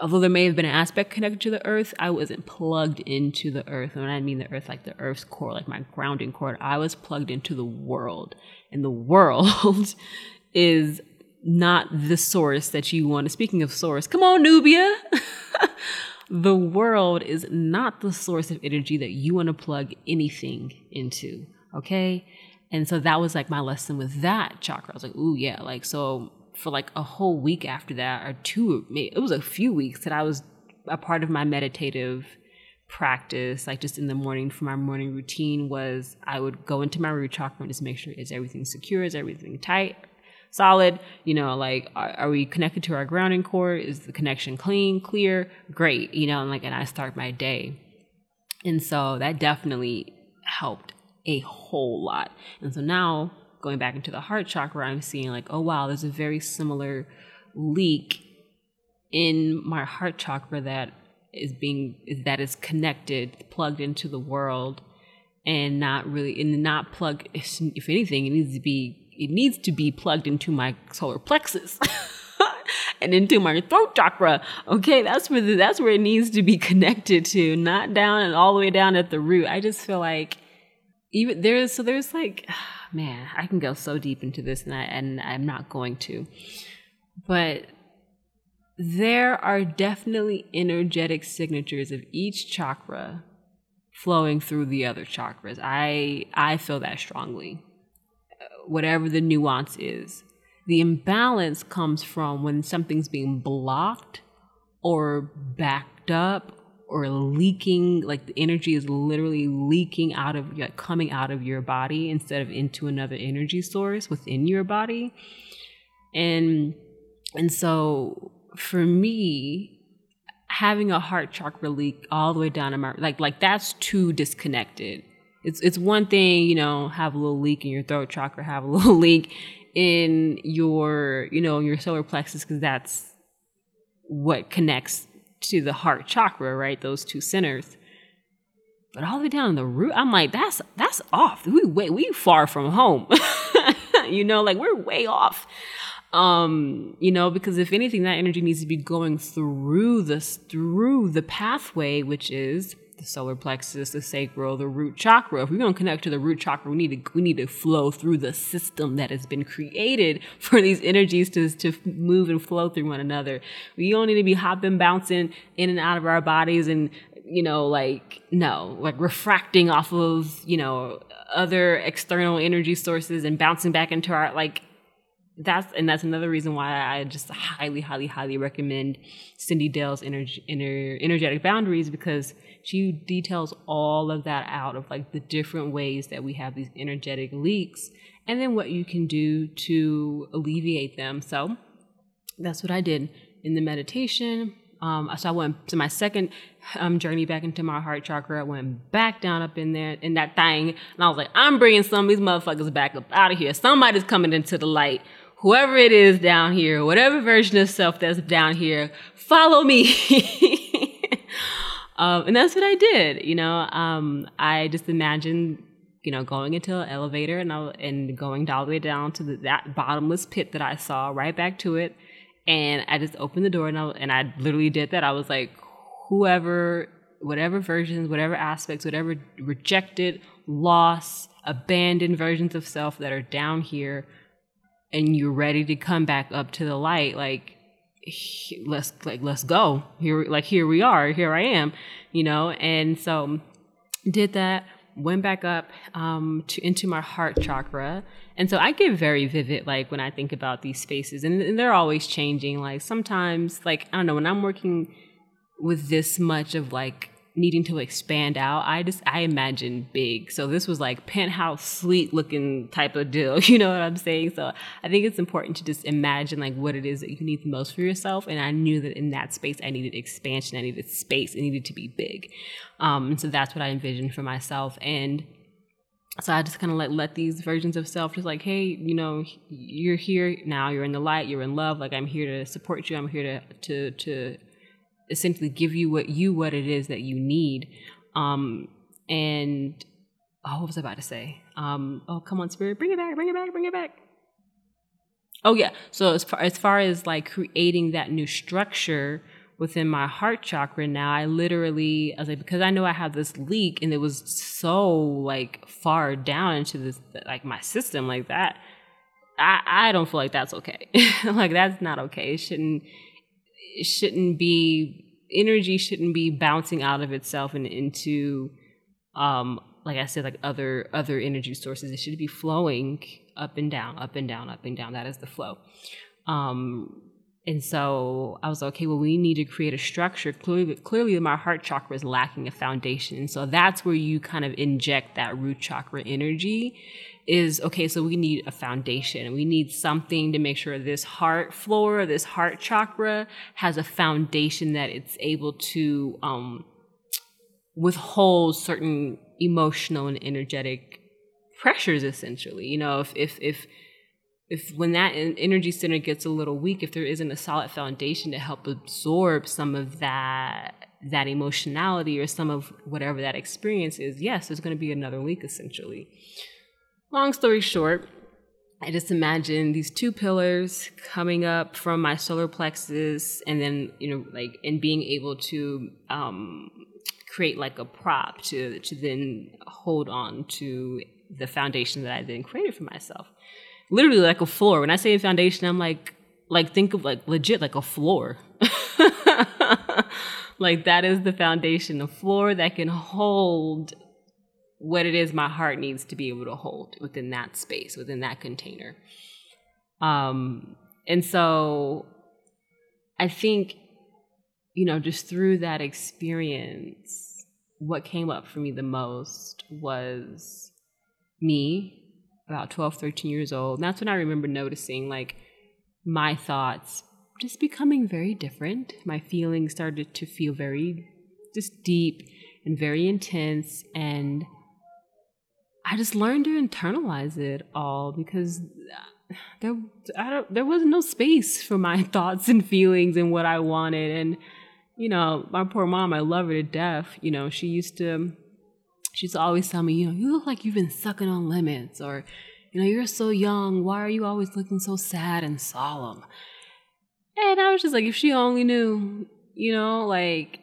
Although there may have been an aspect connected to the earth, I wasn't plugged into the earth. And when I mean the earth, like the earth's core, like my grounding core, I was plugged into the world. And the world is not the source that you want to. Speaking of source, come on, Nubya. The world is not the source of energy that you want to plug anything into. Okay? And so that was like my lesson with that chakra. I was like, ooh, yeah. Like, so... for like a whole week after that, or two, it was a few weeks that I was a part of my meditative practice, like just in the morning for my morning routine was I would go into my root chakra and just make sure is everything secure, is everything tight, solid, you know, like are, are we connected to our grounding core? Is the connection clean, clear, great, you know, and like, and I start my day. And so that definitely helped a whole lot. And so now, going back into the heart chakra, I'm seeing like, oh, wow, there's a very similar leak in my heart chakra that is being, that is connected, plugged into the world and not really, and not plugged, if anything, it needs to be, it needs to be plugged into my solar plexus and into my throat chakra. Okay. That's where, the, that's where it needs to be connected to, not down and all the way down at the root. I just feel like even there is, so there's like, man, I can go so deep into this and, I, and I'm not going to. But there are definitely energetic signatures of each chakra flowing through the other chakras. I I feel that strongly. Whatever the nuance is. The imbalance comes from when something's being blocked or backed up or leaking, like the energy is literally leaking out of, like coming out of your body instead of into another energy source within your body. And, and so for me, having a heart chakra leak all the way down in my, like, like that's too disconnected. It's, it's one thing, you know, have a little leak in your throat chakra, have a little leak in your, you know, your solar plexus, because that's what connects to the heart chakra, right? Those two centers. But all the way down in the root, I'm like, that's that's off. We wait, we far from home. not, you know, like we're way off. Um, you know, because if anything, that energy needs to be going through this, through the pathway, which is the solar plexus, the sacral, the root chakra. If we're going to connect to the root chakra, we need to, we need to flow through the system that has been created for these energies to, to move and flow through one another. We don't need to be hopping, bouncing in and out of our bodies and, you know, like, no, like refracting off of, you know, other external energy sources and bouncing back into our, like, That's and that's another reason why I just highly, highly, highly recommend Cyndi Dale's energy, inner, Energetic Boundaries, because she details all of that out of like the different ways that we have these energetic leaks and then what you can do to alleviate them. So that's what I did in the meditation. Um, so I went to my second um, journey back into my heart chakra. I went back down up in there in that thing, and I was like, I'm bringing some of these motherfuckers back up out of here. Somebody's coming into the light. Whoever it is down here, whatever version of self that's down here, follow me. um, and that's what I did. You know, um, I just imagined, you know, going into an elevator and I, and going all the way down to the, that bottomless pit that I saw, right back to it. And I just opened the door and I, and I literally did that. I was like, whoever, whatever versions, whatever aspects, whatever rejected, lost, abandoned versions of self that are down here, and you're ready to come back up to the light, like let's like let's go. Here, like here we are. Here I am, you know. And so did that. Went back up um, to into my heart chakra, and so I get very vivid, like when I think about these spaces, and, and they're always changing. Like sometimes, like I don't know, when I'm working with this much of like needing to expand out, I just, I imagine big. So this was like penthouse suite looking type of deal, you know what I'm saying? So I think it's important to just imagine like what it is that you need the most for yourself. And I knew that in that space, I needed expansion. I needed space. It needed to be big. Um, and so that's what I envisioned for myself. And so I just kind of like let these versions of self just like, hey, you know, you're here now, you're in the light, you're in love. Like I'm here to support you. I'm here to, to, to, essentially give you what you what it is that you need. Um, and oh, what was I about to say? Um, oh, come on, Spirit, bring it back, bring it back, bring it back. Oh yeah. So as far as far as like creating that new structure within my heart chakra now, I literally I was like, because I know I have this leak and it was so like far down into this like my system like that. I, I don't feel like that's okay. Like that's not okay. It shouldn't It shouldn't be, energy shouldn't be bouncing out of itself and into, um, like I said, like other other energy sources. It should be flowing up and down, up and down, up and down. That is the flow. Um, and so I was like, okay, well, we need to create a structure. Clearly, clearly my heart chakra is lacking a foundation. And so that's where you kind of inject that root chakra energy is, okay, so we need a foundation. We need something to make sure this heart floor, this heart chakra has a foundation that it's able to um, withhold certain emotional and energetic pressures, essentially. You know, if if if if when that energy center gets a little weak, if there isn't a solid foundation to help absorb some of that that emotionality or some of whatever that experience is, yes, there's going to be another leak, essentially. Long story short, I just imagine these two pillars coming up from my solar plexus and then, you know, like, and being able to um, create like a prop to to then hold on to the foundation that I then created for myself. Literally like a floor. When I say foundation, I'm like, like think of like legit like a floor. Like that is the foundation, a floor that can hold what it is my heart needs to be able to hold within that space, within that container. Um, and so I think, you know, just through that experience, what came up for me the most was me, about twelve, thirteen years old. And that's when I remember noticing, like, my thoughts just becoming very different. My feelings started to feel very just deep and very intense, and I just learned to internalize it all because there, I don't, there was no space for my thoughts and feelings and what I wanted. And, you know, my poor mom, I love her to death. You know, she used to, she's always tell me, you know, you look like you've been sucking on lemons, or you know, you're so young. Why are you always looking so sad and solemn? And I was just like, if she only knew, you know, like,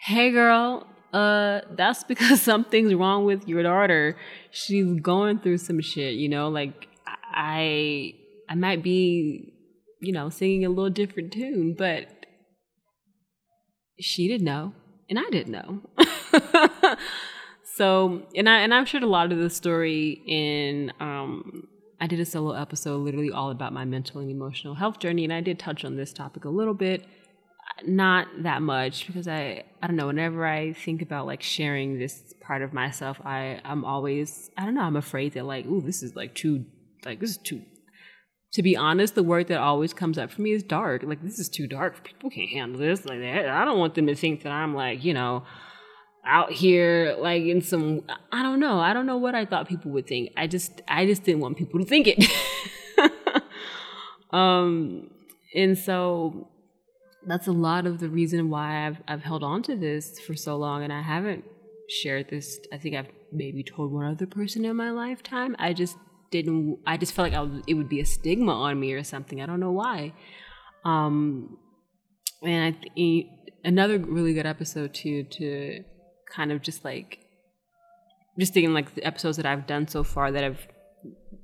hey, girl, uh, that's because something's wrong with your daughter. She's going through some shit, you know, like I, I might be, you know, singing a little different tune, but she didn't know. And I didn't know. So, and I, and I've shared a lot of this story in, um, I did a solo episode literally all about my mental and emotional health journey. And I did touch on this topic a little bit, not that much, because I, I don't know, whenever I think about like sharing this part of myself, I, I'm always, I don't know, I'm afraid that like, ooh, this is like too, like this is too, to be honest, the word that always comes up for me is dark. Like, this is too dark. People can't handle this. Like, I don't want them to think that I'm like, you know, out here like in some, I don't know. I don't know what I thought people would think. I just, I just didn't want people to think it. um, and so that's a lot of the reason why I've, I've held on to this for so long, and I haven't shared this. I think I've maybe told one other person in my lifetime. I just didn't, I just felt like I was, it would be a stigma on me or something. I don't know why. Um, and I th- another really good episode too, to kind of just like, just thinking like the episodes that I've done so far that have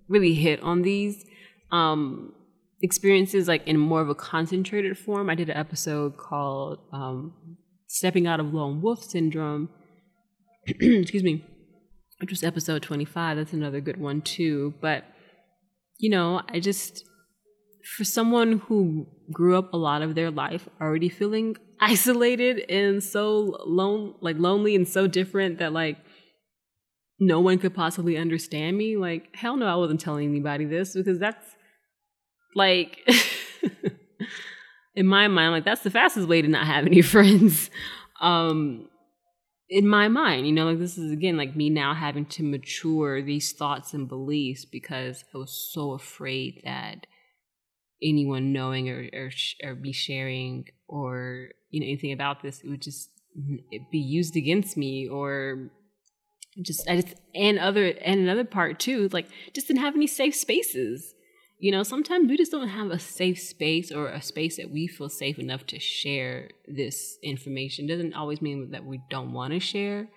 really hit on these um, experiences like in more of a concentrated form. I did an episode called um, Stepping Out of Lone Wolf Syndrome. Excuse me. Which was episode twenty-five. That's another good one too. But, you know, I just, for someone who grew up a lot of their life already feeling isolated and so lone, like lonely and so different that like no one could possibly understand me. Like, hell no, I wasn't telling anybody this, because that's like, in my mind, like that's the fastest way to not have any friends. Um, In my mind, you know, like this is, again, like me now having to mature these thoughts and beliefs because I was so afraid that anyone knowing or or, or be sharing or, you know, anything about this, it would just it'd be used against me or just, I just, and other, and another part too, like just didn't have any safe spaces. You know, sometimes we just don't have a safe space or a space that we feel safe enough to share this information. It doesn't always mean that we don't want to share.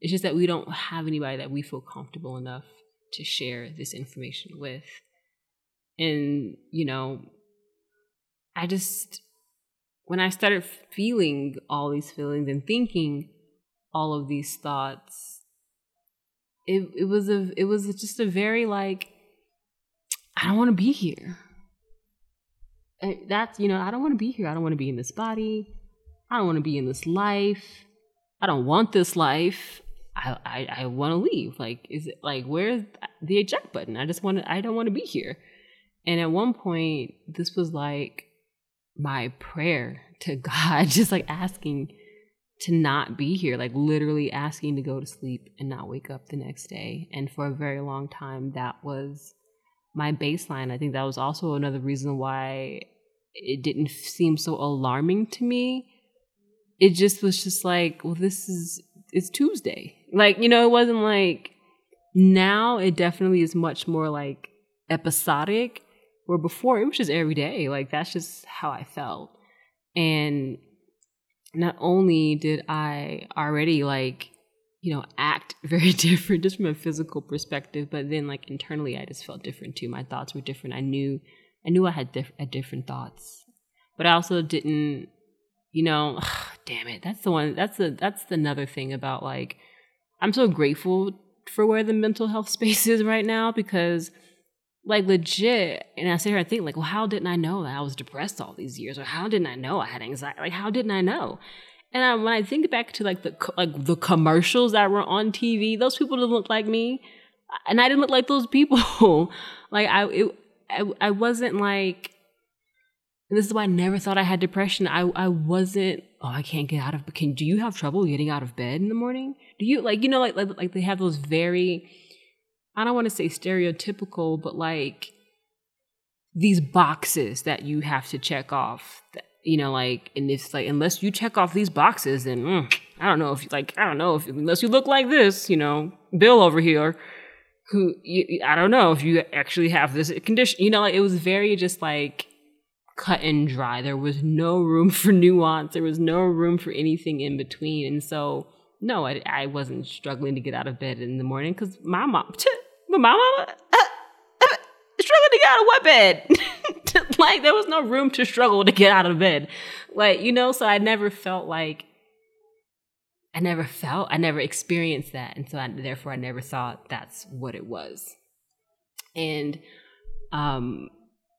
It's just that we don't have anybody that we feel comfortable enough to share this information with. And, you know, I just, when I started feeling all these feelings and thinking all of these thoughts, it it was a it was just a very like, I don't want to be here. That's, you know, I don't want to be here. I don't want to be in this body. I don't want to be in this life. I don't want this life. I I, I want to leave. Like, is it like, where's the eject button? I just want to, I don't want to be here. And at one point, this was like my prayer to God, just like asking to not be here, like literally asking to go to sleep and not wake up the next day. And for a very long time, that was my baseline. I think that was also another reason why it didn't seem so alarming to me. It just was just like, well, this is, it's Tuesday. Like, you know, it wasn't like, now it definitely is much more like episodic, where before it was just every day. Like, that's just how I felt. And not only did I already like, you know, act very different just from a physical perspective, but then like internally I just felt different too. My thoughts were different. I knew I knew I had, diff- had different thoughts, but I also didn't, you know, ugh, damn it. That's the one, that's the, that's another thing about like, I'm so grateful for where the mental health space is right now, because like legit, and I sit here and think like, well, how didn't I know that I was depressed all these years? Or how didn't I know I had anxiety? Like, how didn't I know? And I, when I think back to like the like the commercials that were on T V, those people didn't look like me, and I didn't look like those people. Like I, it, I, I wasn't like. And this is why I never thought I had depression. I, I wasn't. Oh, I can't get out of. Can do you have trouble getting out of bed in the morning? Do you like you know like like, like they have those very, I don't want to say stereotypical, but like these boxes that you have to check off. That, you know, like, and it's like, unless you check off these boxes, and mm, I don't know if, like, I don't know if, unless you look like this, you know, Bill over here, who, you, I don't know if you actually have this condition. You know, it was very just like cut and dry. There was no room for nuance. There was no room for anything in between. And so, no, I, I wasn't struggling to get out of bed in the morning because my mom, my mama, uh, uh, struggling to get out of what bed? Like, there was no room to struggle to get out of bed. Like, you know, so I never felt like, I never felt, I never experienced that. And so I, therefore I never thought that's what it was. And um,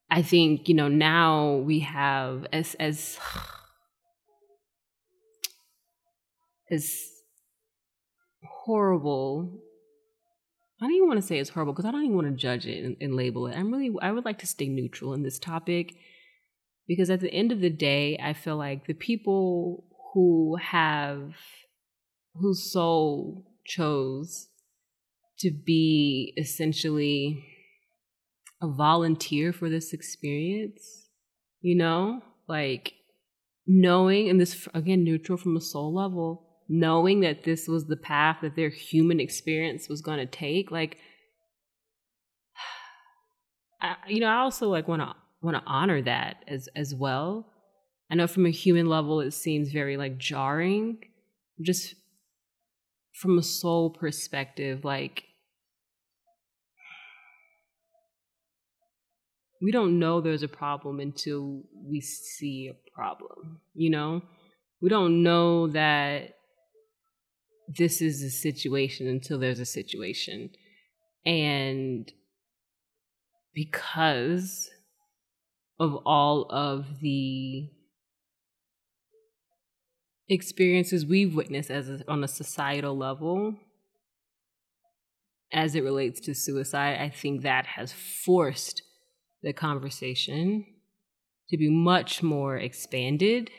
I think, you know, now we have as, as, as horrible, I don't even want to say it's horrible because I don't even want to judge it and, and label it. I'm really, I would like to stay neutral in this topic because at the end of the day, I feel like the people who have, whose soul chose to be essentially a volunteer for this experience, you know, like knowing, and this, again, neutral from a soul level, knowing that this was the path that their human experience was going to take. Like, I, you know, I also like want to want to honor that as as well. I know from a human level, it seems very like jarring, just from a soul perspective, like we don't know there's a problem until we see a problem, you know? We don't know that this is a situation until there's a situation. And because of all of the experiences we've witnessed as a, on a societal level, as it relates to suicide, I think that has forced the conversation to be much more expanded,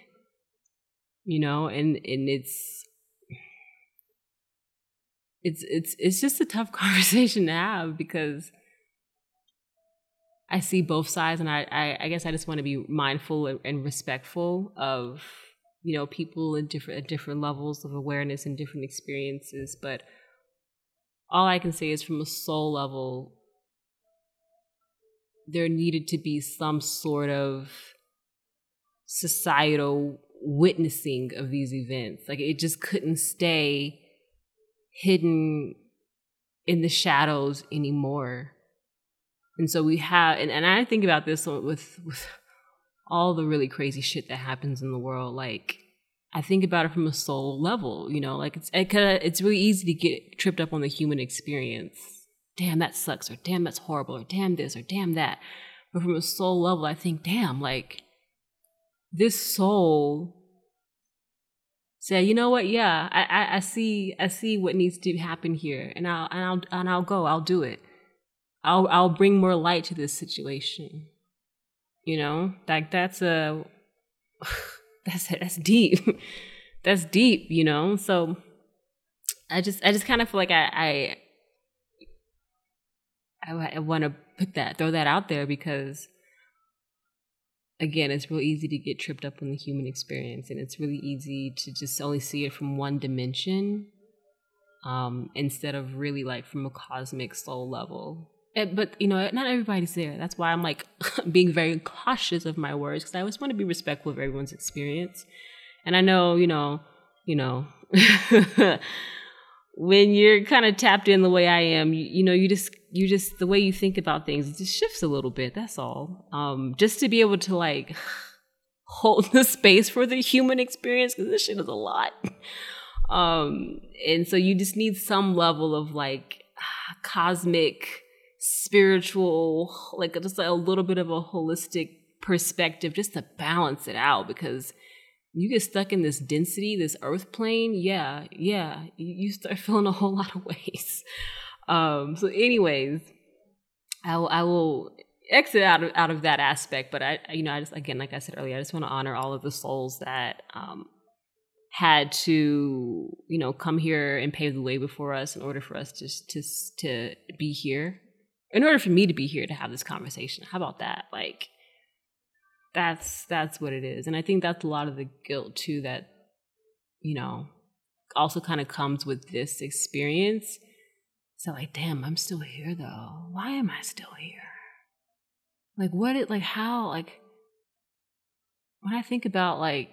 you know, and, and it's, it's, it's, it's just a tough conversation to have because I see both sides, and I, I, I guess I just want to be mindful and, and respectful of, you know, people at different, at different levels of awareness and different experiences. But all I can say is from a soul level, there needed to be some sort of societal witnessing of these events. Like, it just couldn't stay hidden in the shadows anymore. And so we have, and, and I think about this with, with all the really crazy shit that happens in the world. Like, I think about it from a soul level, you know, like it's it kinda, it's really easy to get tripped up on the human experience. Damn, that sucks, or damn, that's horrible, or damn this, or damn that. But from a soul level, I think, damn, like this soul said, you know what? Yeah, I, I, I see, I see what needs to happen here, and I'll and I'll and I'll go. I'll do it. I'll I'll bring more light to this situation. You know, like that's a, that's, that's deep. That's deep, you know? So I just, I just kind of feel like I, I, I, I want to put that, throw that out there because again, it's real easy to get tripped up on the human experience, and it's really easy to just only see it from one dimension um, instead of really like from a cosmic soul level. But, you know, not everybody's there. That's why I'm, like, being very cautious of my words because I always want to be respectful of everyone's experience. And I know, you know, you know, when you're kind of tapped in the way I am, you, you know, you just, you just, the way you think about things, it just shifts a little bit. That's all. Um, just to be able to, like, hold the space for the human experience because this shit is a lot. Um, and so you just need some level of, like, cosmic, spiritual, like just like a little bit of a holistic perspective just to balance it out, because you get stuck in this density, this earth plane, yeah, yeah, you start feeling a whole lot of ways. Um, so anyways, I will, I will exit out of, out of that aspect, but I, you know, I just, again, like I said earlier, I just want to honor all of the souls that um, had to, you know, come here and pave the way before us in order for us to to, to be here. In order for me to be here to have this conversation, how about that? Like, that's that's what it is. And I think that's a lot of the guilt, too, that, you know, also kind of comes with this experience So like, damn, I'm still here though. Why am I still here? Like what it, like how, like when I think about like,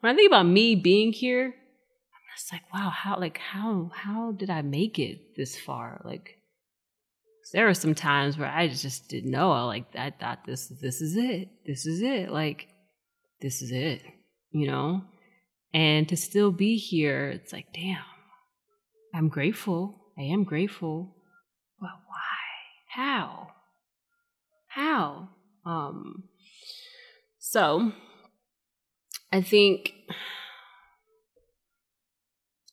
when I think about me being here, I'm just like, wow, how, like how, how did I make it this far? Like there were some times where I just didn't know. I like, I thought this, this is it. This is it. Like, this is it, you know? And to still be here, it's like, damn, I'm grateful. I am grateful. But why? How? How? Um, so I think,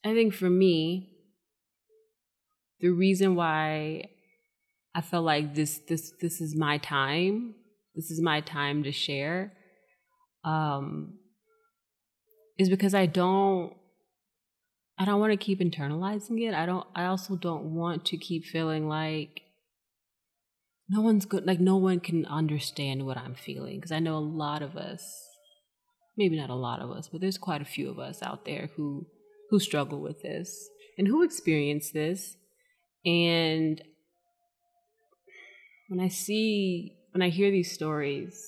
I think for me, the reason why I feel like this, this, this is my time, this is my time to share, um, is because I don't, I don't want to keep internalizing it. I don't, I also don't want to keep feeling like no one's good, like no one can understand what I'm feeling. Because I know a lot of us, maybe not a lot of us, but there's quite a few of us out there who, who struggle with this and who experience this. And when I see, when I hear these stories,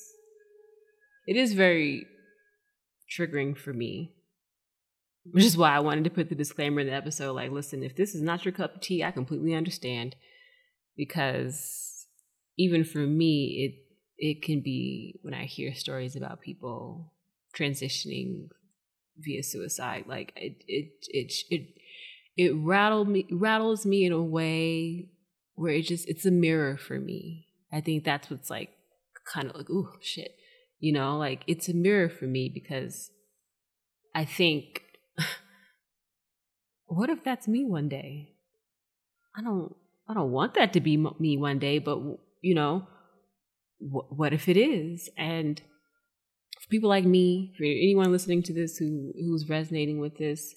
it is very triggering for me, which is why I wanted to put the disclaimer in the episode. Like, listen, if this is not your cup of tea, I completely understand, because even for me, it it can be when I hear stories about people transitioning via suicide. Like it it it it it rattled me rattles me in a way where it just it's a mirror for me. I think that's what's like kind of like, ooh, shit. You know, like it's a mirror for me, because I think, what if that's me one day? I don't, I don't want that to be me one day, but you know, wh- what if it is? And for people like me, for anyone listening to this who who's resonating with this,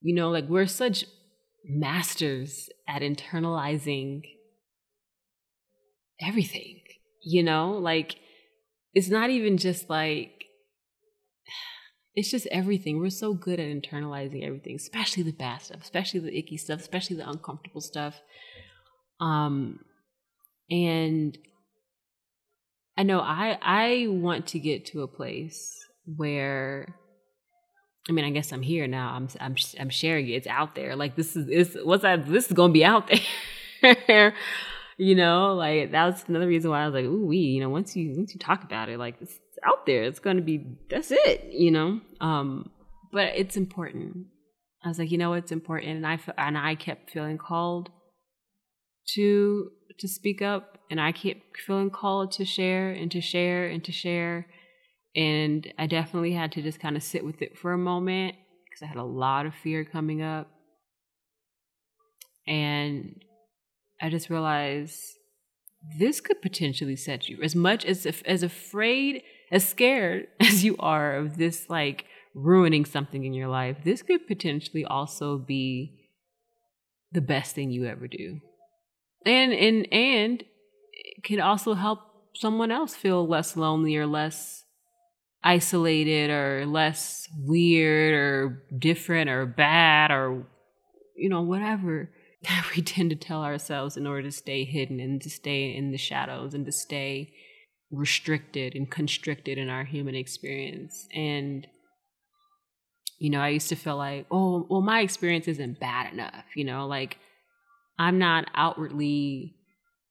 you know, like we're such masters at internalizing everything, you know, like. It's not even just like, it's just everything. We're so good at internalizing everything, especially the bad stuff, especially the icky stuff, especially the uncomfortable stuff. Um, and I know I I want to get to a place where, I mean, I guess I'm here now. I'm I'm I'm sharing it. It's out there. Like this is is what's I, this is gonna be out there. You know, like that's another reason why I was like, ooh, we, you know, once you, once you talk about it, like it's out there, it's going to be, that's it, you know? Um, but it's important. I was like, you know, it's important. And I, and I kept feeling called to, to speak up, and I kept feeling called to share and to share and to share. And I definitely had to just kind of sit with it for a moment, because I had a lot of fear coming up. And I just realized this could potentially set you, as much as as afraid, as scared as you are of this, like ruining something in your life, this could potentially also be the best thing you ever do. And, and, and it can also help someone else feel less lonely or less isolated or less weird or different or bad or, you know, whatever that we tend to tell ourselves in order to stay hidden and to stay in the shadows and to stay restricted and constricted in our human experience. And, you know, I used to feel like, oh, well, my experience isn't bad enough. You know, like I'm not outwardly,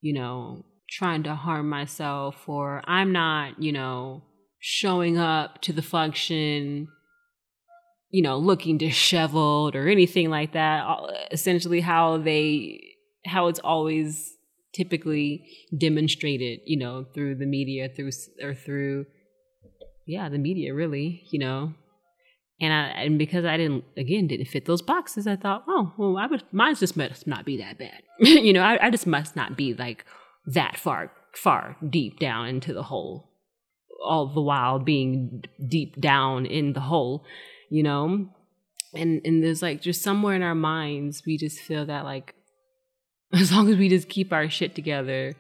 you know, trying to harm myself, or I'm not, you know, showing up to the function, you know, looking disheveled or anything like that. Essentially how they, how it's always typically demonstrated, you know, through the media, through, or through, yeah, the media really, you know. And I, and because I didn't, again, didn't fit those boxes, I thought, oh, well, I would, mine just must not be that bad. You know, I, I just must not be like that far, far deep down into the hole, all the while being deep down in the hole. You know, and, and there's like just somewhere in our minds, we just feel that like as long as we just keep our shit together,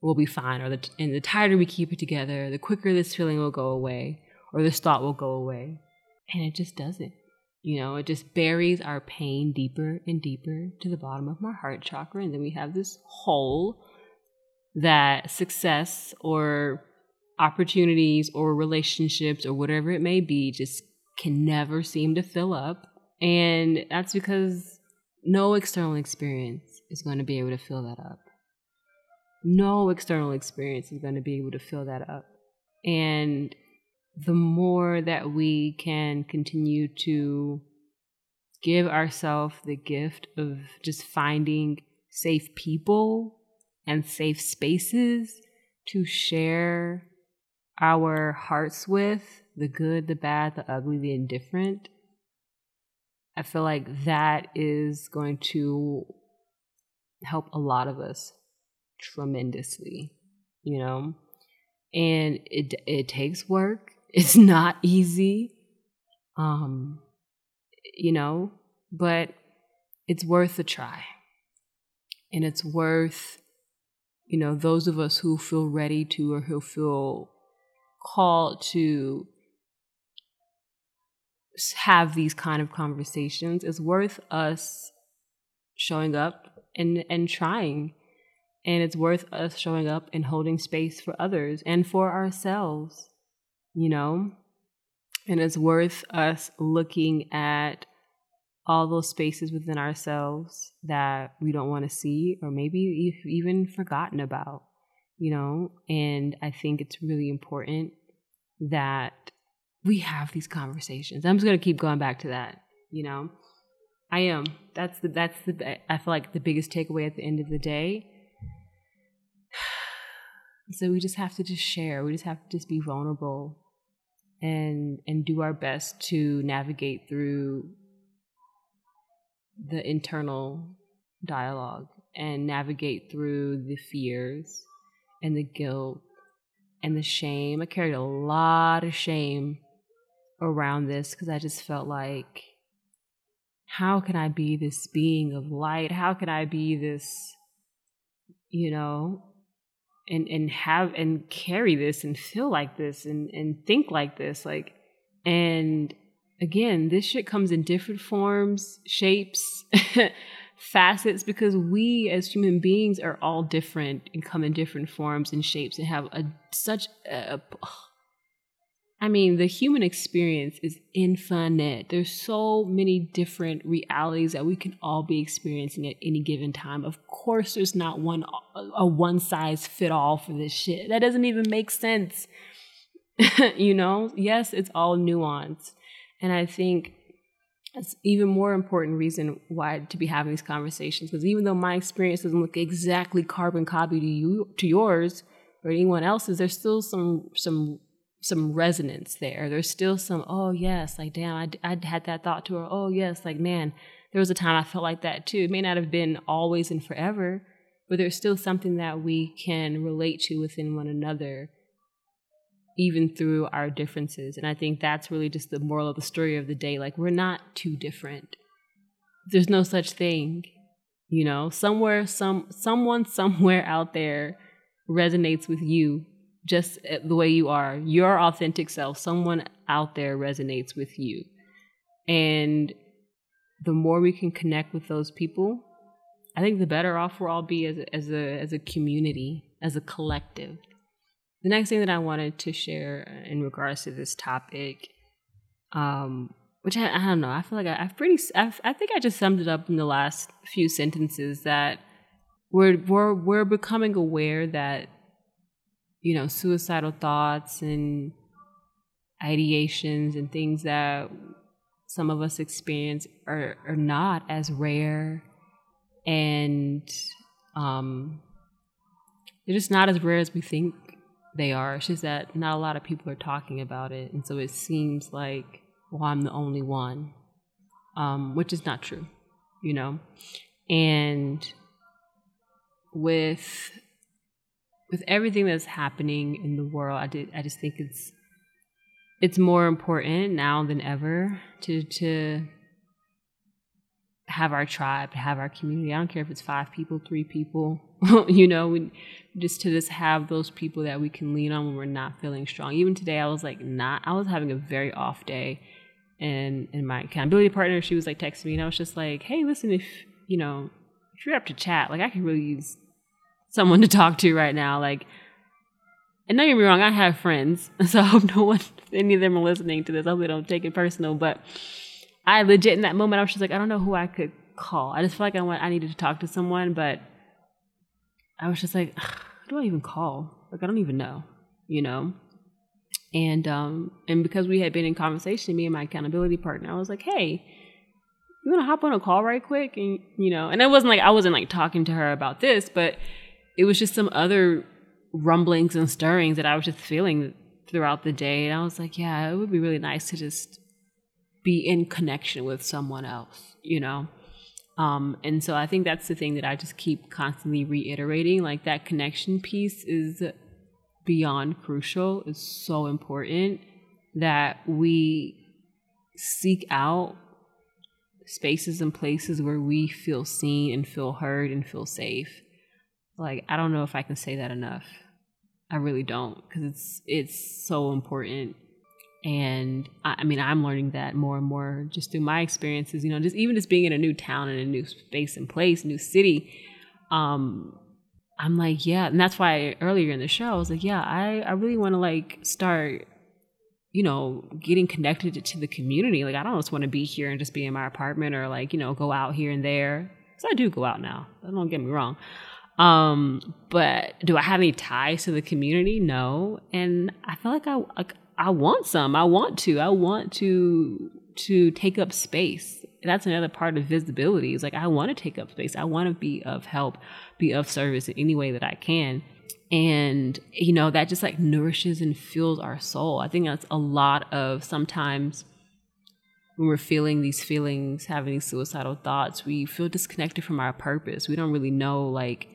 we'll be fine. Or the, and the tighter we keep it together, the quicker this feeling will go away, or this thought will go away. And it just doesn't. You know, it just buries our pain deeper and deeper to the bottom of my heart chakra. And then we have this hole that success or opportunities or relationships or whatever it may be just can never seem to fill up. And that's because no external experience is going to be able to fill that up. No external experience is going to be able to fill that up. And the more that we can continue to give ourselves the gift of just finding safe people and safe spaces to share our hearts with, the good, the bad, the ugly, the indifferent, I feel like that is going to help a lot of us tremendously, you know? And it it takes work. It's not easy, um, you know, but it's worth a try. And it's worth, you know, those of us who feel ready to or who feel called to have these kind of conversations, it's worth us showing up and, and trying. And it's worth us showing up and holding space for others and for ourselves, you know? And it's worth us looking at all those spaces within ourselves that we don't want to see or maybe even forgotten about, you know? And I think it's really important that we have these conversations. I'm just going to keep going back to that, you know? I am. That's the, that's the, I feel like the biggest takeaway at the end of the day. So we just have to just share. We just have to just be vulnerable and and do our best to navigate through the internal dialogue and navigate through the fears and the guilt and the shame. I carried a lot of shame around this because I just felt like, how can I be this being of light? How can I be this, you know, and and have and carry this and feel like this and, and think like this. Like, and again, this shit comes in different forms, shapes, facets, because we as human beings are all different and come in different forms and shapes and have a such a, I mean, the human experience is infinite. There's so many different realities that we can all be experiencing at any given time. Of course, there's not one a one-size-fit-all for this shit. That doesn't even make sense, you know? Yes, it's all nuanced. And I think it's an even more important reason why to be having these conversations, because even though my experience doesn't look exactly carbon copy to you, to yours or anyone else's, there's still some some... some resonance there. There's still some, oh yes, like damn, I, I had that thought to her. Oh yes, like man, there was a time I felt like that too. It may not have been always and forever, but there's still something that we can relate to within one another, even through our differences. And I think that's really just the moral of the story of the day. Like, we're not too different. There's no such thing, you know. Somewhere, some someone somewhere out there resonates with you just the way you are, your authentic self. Someone out there resonates with you. And the more we can connect with those people, I think the better off we'll all be as a, as a, as a community, as a collective. The next thing that I wanted to share in regards to this topic, um, which I, I don't know, I feel like I, I've pretty, I've, I think I just summed it up in the last few sentences, that we're, we're, we're becoming aware that, you know, suicidal thoughts and ideations and things that some of us experience are, are not as rare, and um, they're just not as rare as we think they are. It's just that not a lot of people are talking about it, and so it seems like, well, I'm the only one, um, which is not true, you know. And with With everything that's happening in the world, I did. I just think it's it's more important now than ever to to have our tribe, to have our community. I don't care if it's five people, three people. You know, we, just to just have those people that we can lean on when we're not feeling strong. Even today, I was like, not. I was having a very off day, and and my accountability partner, she was like texting me, and I was just like, hey, listen, if you know, if you're up to chat, like I could really use someone to talk to right now, like. And don't get me wrong, I have friends, so I hope no one, any of them are listening to this. I hope they don't take it personal, but I legit, in that moment, I was just like, I don't know who I could call. I just felt like I want, I needed to talk to someone, but I was just like, who do I even call? Like, I don't even know, you know? And um, and because we had been in conversation, me and my accountability partner, I was like, hey, you want to hop on a call right quick? And, you know, and it wasn't like, I wasn't like talking to her about this, but it was just some other rumblings and stirrings that I was just feeling throughout the day. And I was like, yeah, it would be really nice to just be in connection with someone else, you know? Um, and so I think that's the thing that I just keep constantly reiterating, like that connection piece is beyond crucial. It's so important that we seek out spaces and places where we feel seen and feel heard and feel safe. Like, I don't know if I can say that enough. I really don't, because it's it's so important. And I, I mean, I'm learning that more and more just through my experiences, you know, just even just being in a new town and a new space and place, new city. Um, I'm like, yeah. And that's why earlier in the show, I was like, yeah, I, I really want to like start, you know, getting connected to, to the community. Like, I don't just want to be here and just be in my apartment or like, you know, go out here and there. Because I do go out now. Don't get me wrong. Um, but do I have any ties to the community? No. And I feel like I, like, I want some, I want to, I want to, to take up space. That's another part of visibility. It's like, I want to take up space. I want to be of help, be of service in any way that I can. And, you know, that just like nourishes and fuels our soul. I think that's a lot of sometimes when we're feeling these feelings, having these suicidal thoughts, we feel disconnected from our purpose. We don't really know, like,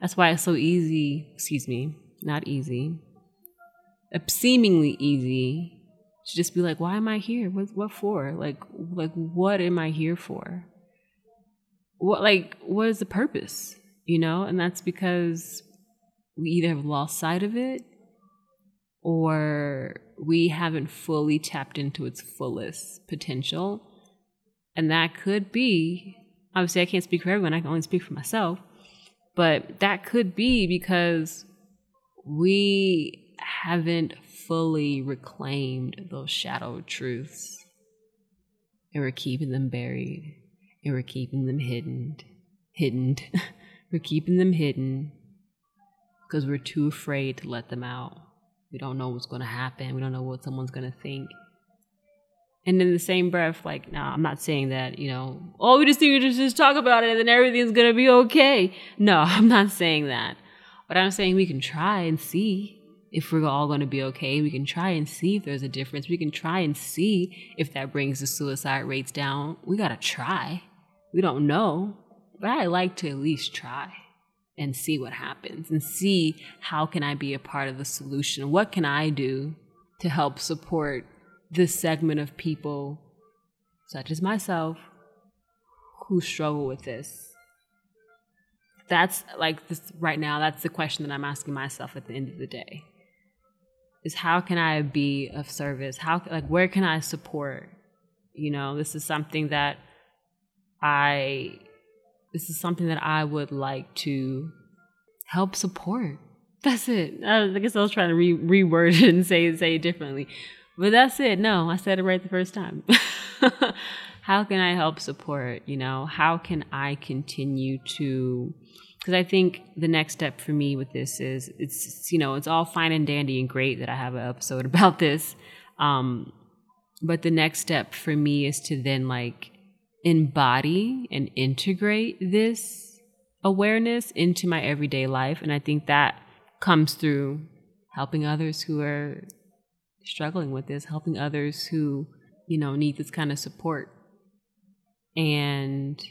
that's why it's so easy, excuse me, not easy, seemingly easy to just be like, why am I here? What what for? Like, like what am I here for? What, like, what is the purpose? You know? And that's because we either have lost sight of it or we haven't fully tapped into its fullest potential. And that could be, obviously I can't speak for everyone, I can only speak for myself. But that could be because we haven't fully reclaimed those shadow truths. And we're keeping them buried. And we're keeping them hidden. Hidden. We're keeping them hidden because we're too afraid to let them out. We don't know what's going to happen. We don't know what someone's going to think. And in the same breath, like, no, nah, I'm not saying that, you know, oh, we just need to just talk about it and then everything's going to be okay. No, I'm not saying that. But I'm saying we can try and see if we're all going to be okay. We can try and see if there's a difference. We can try and see if that brings the suicide rates down. We got to try. We don't know. But I like to at least try and see what happens and see how can I be a part of the solution. What can I do to help support this segment of people, such as myself, who struggle with this? That's like this right now, that's the question that I'm asking myself at the end of the day, is how can I be of service? How, like, where can I support? You know, this is something that I, this is something that I would like to help support. That's it. I guess I was trying to re- reword it and say, say it differently. But that's it. No, I said it right the first time. How can I help support? You know, how can I continue to, because I think the next step for me with this is, it's, you know, it's all fine and dandy and great that I have an episode about this. Um, but the next step for me is to then like embody and integrate this awareness into my everyday life. And I think that comes through helping others who are struggling with this, helping others who, you know, need this kind of support. And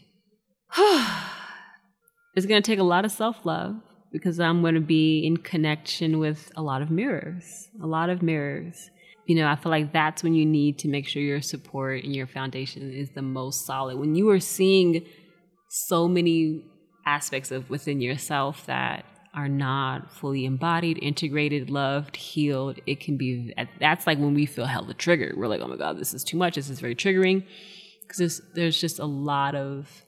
it's going to take a lot of self-love because I'm going to be in connection with a lot of mirrors, a lot of mirrors. You know, I feel like that's when you need to make sure your support and your foundation is the most solid. When you are seeing so many aspects of within yourself that are not fully embodied, integrated, loved, healed, it can be, that's like when we feel hella triggered. We're like, oh my God, this is too much. This is very triggering. Because there's, there's just a lot of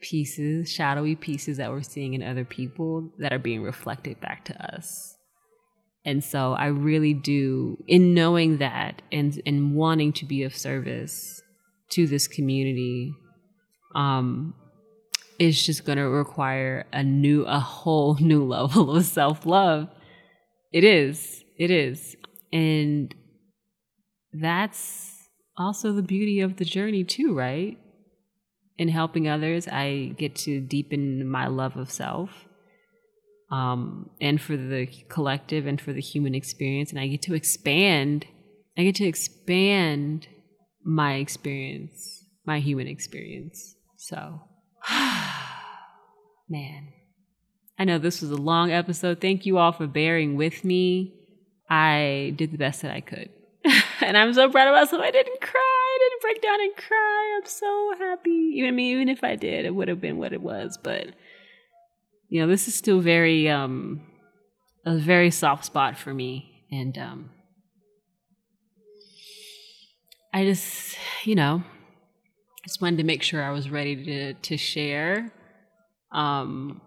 pieces, shadowy pieces that we're seeing in other people that are being reflected back to us. And so I really do, in knowing that and, and wanting to be of service to this community, um, it's just going to require a new, a whole new level of self-love. It is. It is. And that's also the beauty of the journey too, right? In helping others, I get to deepen my love of self, um, and for the collective and for the human experience. And I get to expand. I get to expand my experience, my human experience. So... man, I know this was a long episode. Thank you all for bearing with me. I did the best that I could. And I'm so proud of myself. I didn't cry. I didn't break down and cry. I'm so happy. Even, I mean, even if I did, it would have been what it was. But, you know, this is still very, um, a very soft spot for me. And um, I just, you know, just wanted to make sure I was ready to, to share. Um,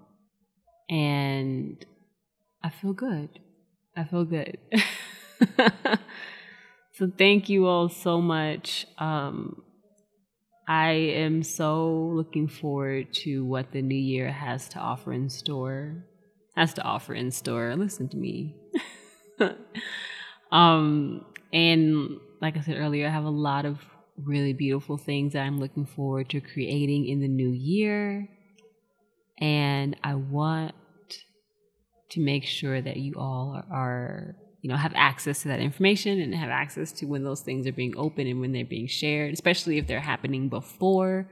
and I feel good. I feel good. So thank you all so much. Um, I am so looking forward to what the new year has to offer in store. Has to offer in store. Listen to me. um, and like I said earlier, I have a lot of really beautiful things that I'm looking forward to creating in the new year. And I want to make sure that you all are, are, you know, have access to that information and have access to when those things are being open and when they're being shared, especially if they're happening before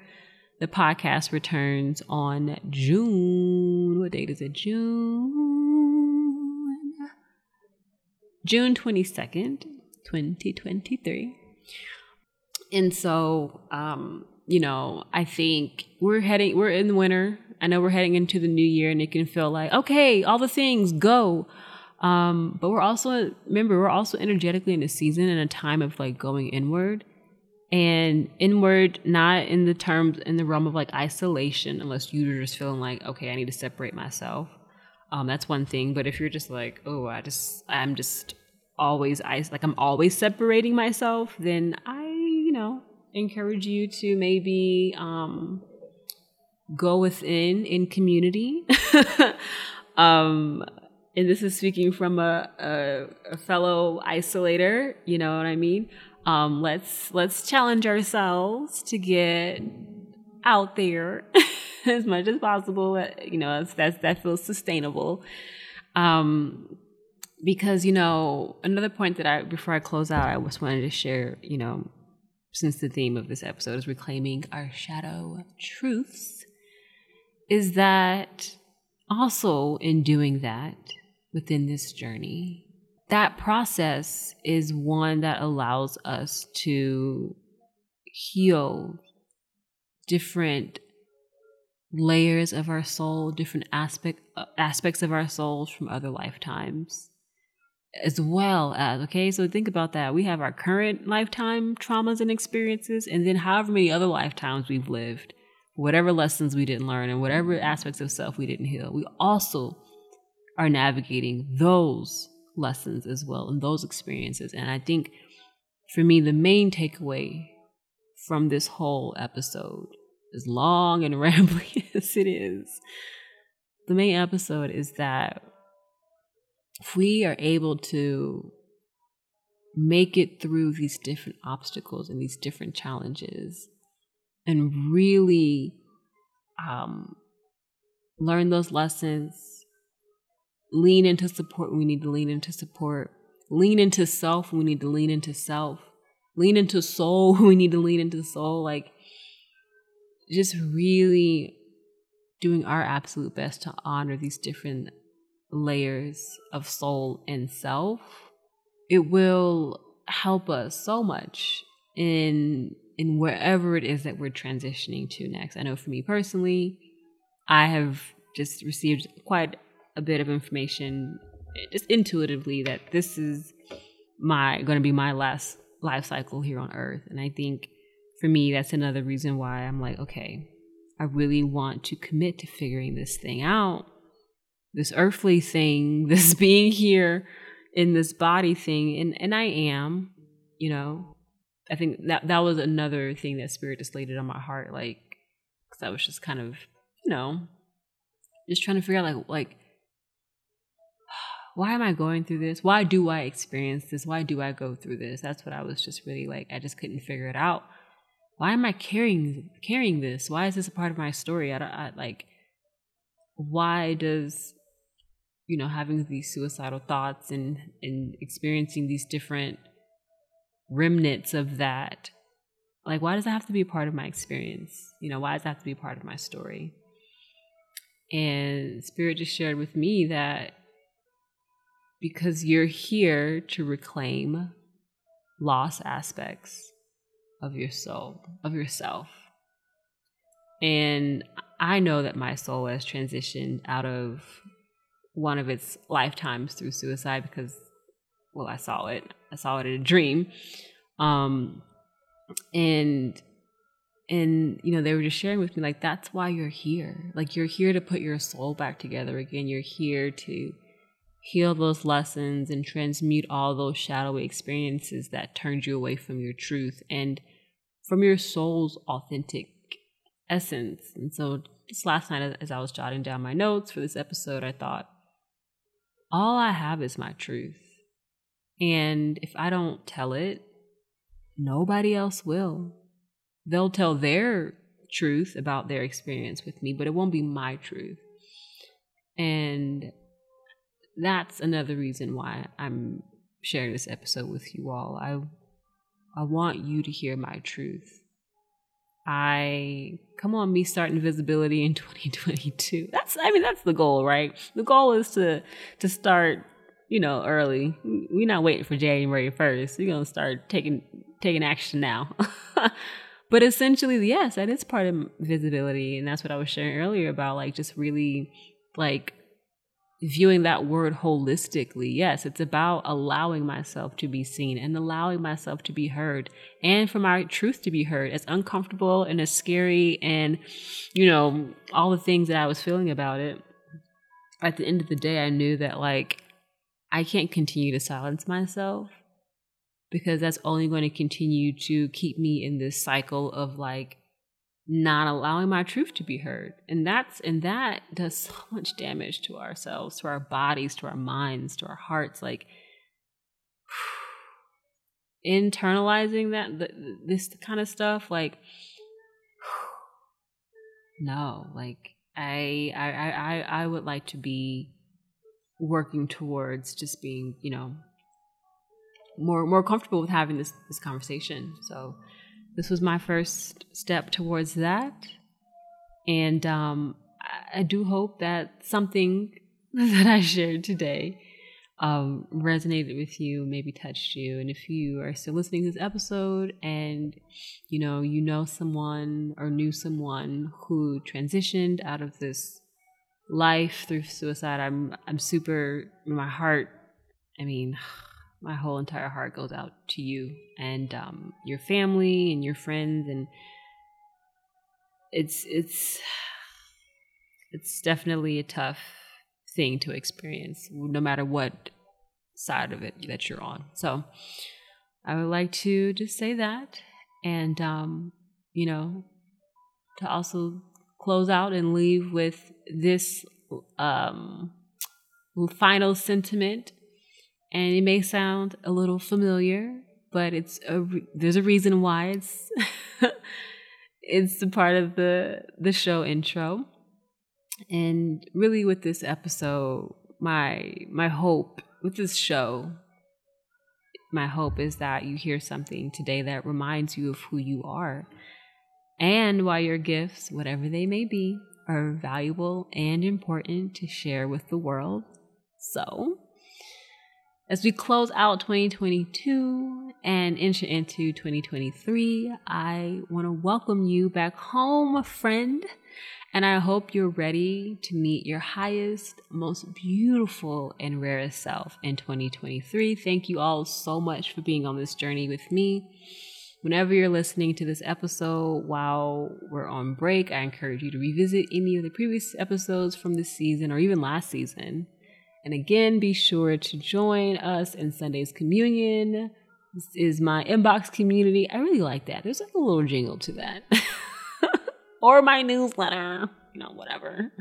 the podcast returns on June. What date is it? June. June twenty-second, twenty twenty-three. And so, um, you know, I think we're heading, we're in the winter. I know we're heading into the new year and it can feel like, okay, all the things go. Um, but we're also, remember, we're also energetically in a season and a time of like going inward, and inward, not in the terms, in the realm of like isolation, unless you're just feeling like, okay, I need to separate myself. Um, that's one thing. But if you're just like, oh, I just, I'm just always, like I'm always separating myself, then I, you know, encourage you to maybe um, go within in community. um, and this is speaking from a, a, a fellow isolator, you know what I mean? Um, let's let's challenge ourselves to get out there as much as possible. You know, that's, that's, that feels sustainable. Um, because, you know, another point that I, before I close out, I just wanted to share, you know, since the theme of this episode is reclaiming our shadow truths, is that also in doing that within this journey, that process is one that allows us to heal different layers of our soul, different aspect, aspects of our souls from other lifetimes. As well as, okay, so think about that. We have our current lifetime traumas and experiences, and then however many other lifetimes we've lived, whatever lessons we didn't learn and whatever aspects of self we didn't heal, we also are navigating those lessons as well and those experiences. And I think for me, the main takeaway from this whole episode, as long and rambling as it is, the main episode is that if we are able to make it through these different obstacles and these different challenges and really um, learn those lessons, lean into support when we need to lean into support, lean into self when we need to lean into self, lean into soul when we need to lean into soul, like just really doing our absolute best to honor these different layers of soul and self, it will help us so much in in wherever it is that we're transitioning to next. I know for me personally, I have just received quite a bit of information just intuitively that this is my going to be my last life cycle here on earth. And I think for me, that's another reason why I'm like, okay, I really want to commit to figuring this thing out, this earthly thing, this being here in this body thing. And, and I am, you know, I think that that was another thing that Spirit just laid it on my heart. Like, cause I was just kind of, you know, just trying to figure out like, like, why am I going through this? Why do I experience this? Why do I go through this? That's what I was just really like, I just couldn't figure it out. Why am I carrying carrying this? Why is this a part of my story? I, don't, I like, why does, you know, having these suicidal thoughts and, and experiencing these different remnants of that, like, why does that have to be a part of my experience? You know, why does that have to be a part of my story? And Spirit just shared with me that because you're here to reclaim lost aspects of your soul, of yourself. And I know that my soul has transitioned out of one of its lifetimes through suicide because, well, I saw it. I saw it in a dream. Um, and, and, you know, they were just sharing with me, like, that's why you're here. Like, you're here to put your soul back together again. You're here to heal those lessons and transmute all those shadowy experiences that turned you away from your truth and from your soul's authentic essence. And so just last night, as I was jotting down my notes for this episode, I thought, all I have is my truth. And if I don't tell it, nobody else will. They'll tell their truth about their experience with me, but it won't be my truth. And that's another reason why I'm sharing this episode with you all. I I want you to hear my truth. I come on, me starting visibility in twenty twenty-two. That's I mean that's the goal, right? The goal is to to start, you know, early. We're not waiting for January first. We're gonna start taking taking action now. But essentially, yes, that is part of visibility, and that's what I was sharing earlier about like just really like viewing that word holistically. Yes, it's about allowing myself to be seen and allowing myself to be heard and for my truth to be heard, as uncomfortable and as scary and, you know, all the things that I was feeling about it. At the end of the day, I knew that like I can't continue to silence myself because that's only going to continue to keep me in this cycle of like not allowing my truth to be heard. And that's, and that does so much damage to ourselves, to our bodies, to our minds, to our hearts. Like internalizing that, th- this kind of stuff, like, no, like I, I, I, I would like to be working towards just being, you know, more, more comfortable with having this, this conversation. So, this was my first step towards that. And um, I do hope that something that I shared today um, resonated with you, maybe touched you. And if you are still listening to this episode and, you know, you know someone or knew someone who transitioned out of this life through suicide, I'm, I'm super, my heart, I mean... my whole entire heart goes out to you and um, your family and your friends, and it's it's it's definitely a tough thing to experience, no matter what side of it that you're on. So, I would like to just say that, and um, you know, to also close out and leave with this um, final sentiment. And it may sound a little familiar, but it's a re- there's a reason why it's it's a part of the the show intro. And really, with this episode, my my hope with this show, my hope is that you hear something today that reminds you of who you are, and why your gifts, whatever they may be, are valuable and important to share with the world. So, as we close out twenty twenty-two and enter into twenty twenty-three, I want to welcome you back home, friend, And I hope you're ready to meet your highest, most beautiful, and rarest self in twenty twenty-three. Thank you all so much for being on this journey with me. Whenever you're listening to this episode while we're on break, I encourage you to revisit any of the previous episodes from this season or even last season. And again, be sure to join us in Sunday's Communion. This is my inbox community. I really like that. There's like a little jingle to that. Or my newsletter. You know, whatever.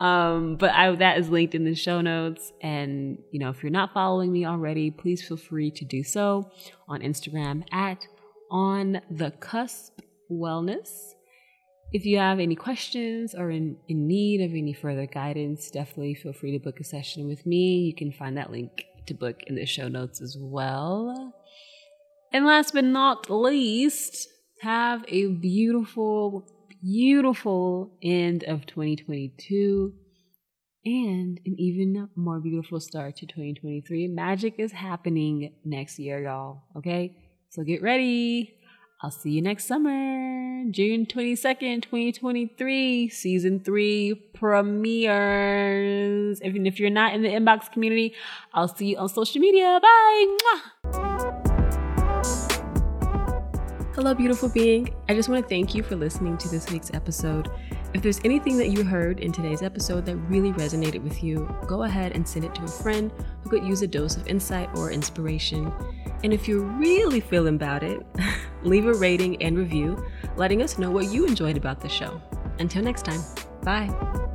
um, but I, that is linked in the show notes. And, you know, if you're not following me already, please feel free to do so on Instagram at On the Cusp Wellness. If you have any questions or in, in need of any further guidance, definitely feel free to book a session with me. You can find that link to book in the show notes as well. And last but not least, have a beautiful, beautiful end of twenty twenty-two and an even more beautiful start to twenty twenty-three. Magic is happening next year, y'all. Okay? So get ready. I'll see you next summer, June twenty-second, twenty twenty-three, season three premieres. Even if you're not in the inbox community, I'll see you on social media. Bye. Hello, beautiful being. I just want to thank you for listening to this week's episode. If there's anything that you heard in today's episode that really resonated with you, go ahead and send it to a friend who could use a dose of insight or inspiration. And if you're really feeling about it, leave a rating and review, letting us know what you enjoyed about the show. Until next time, bye.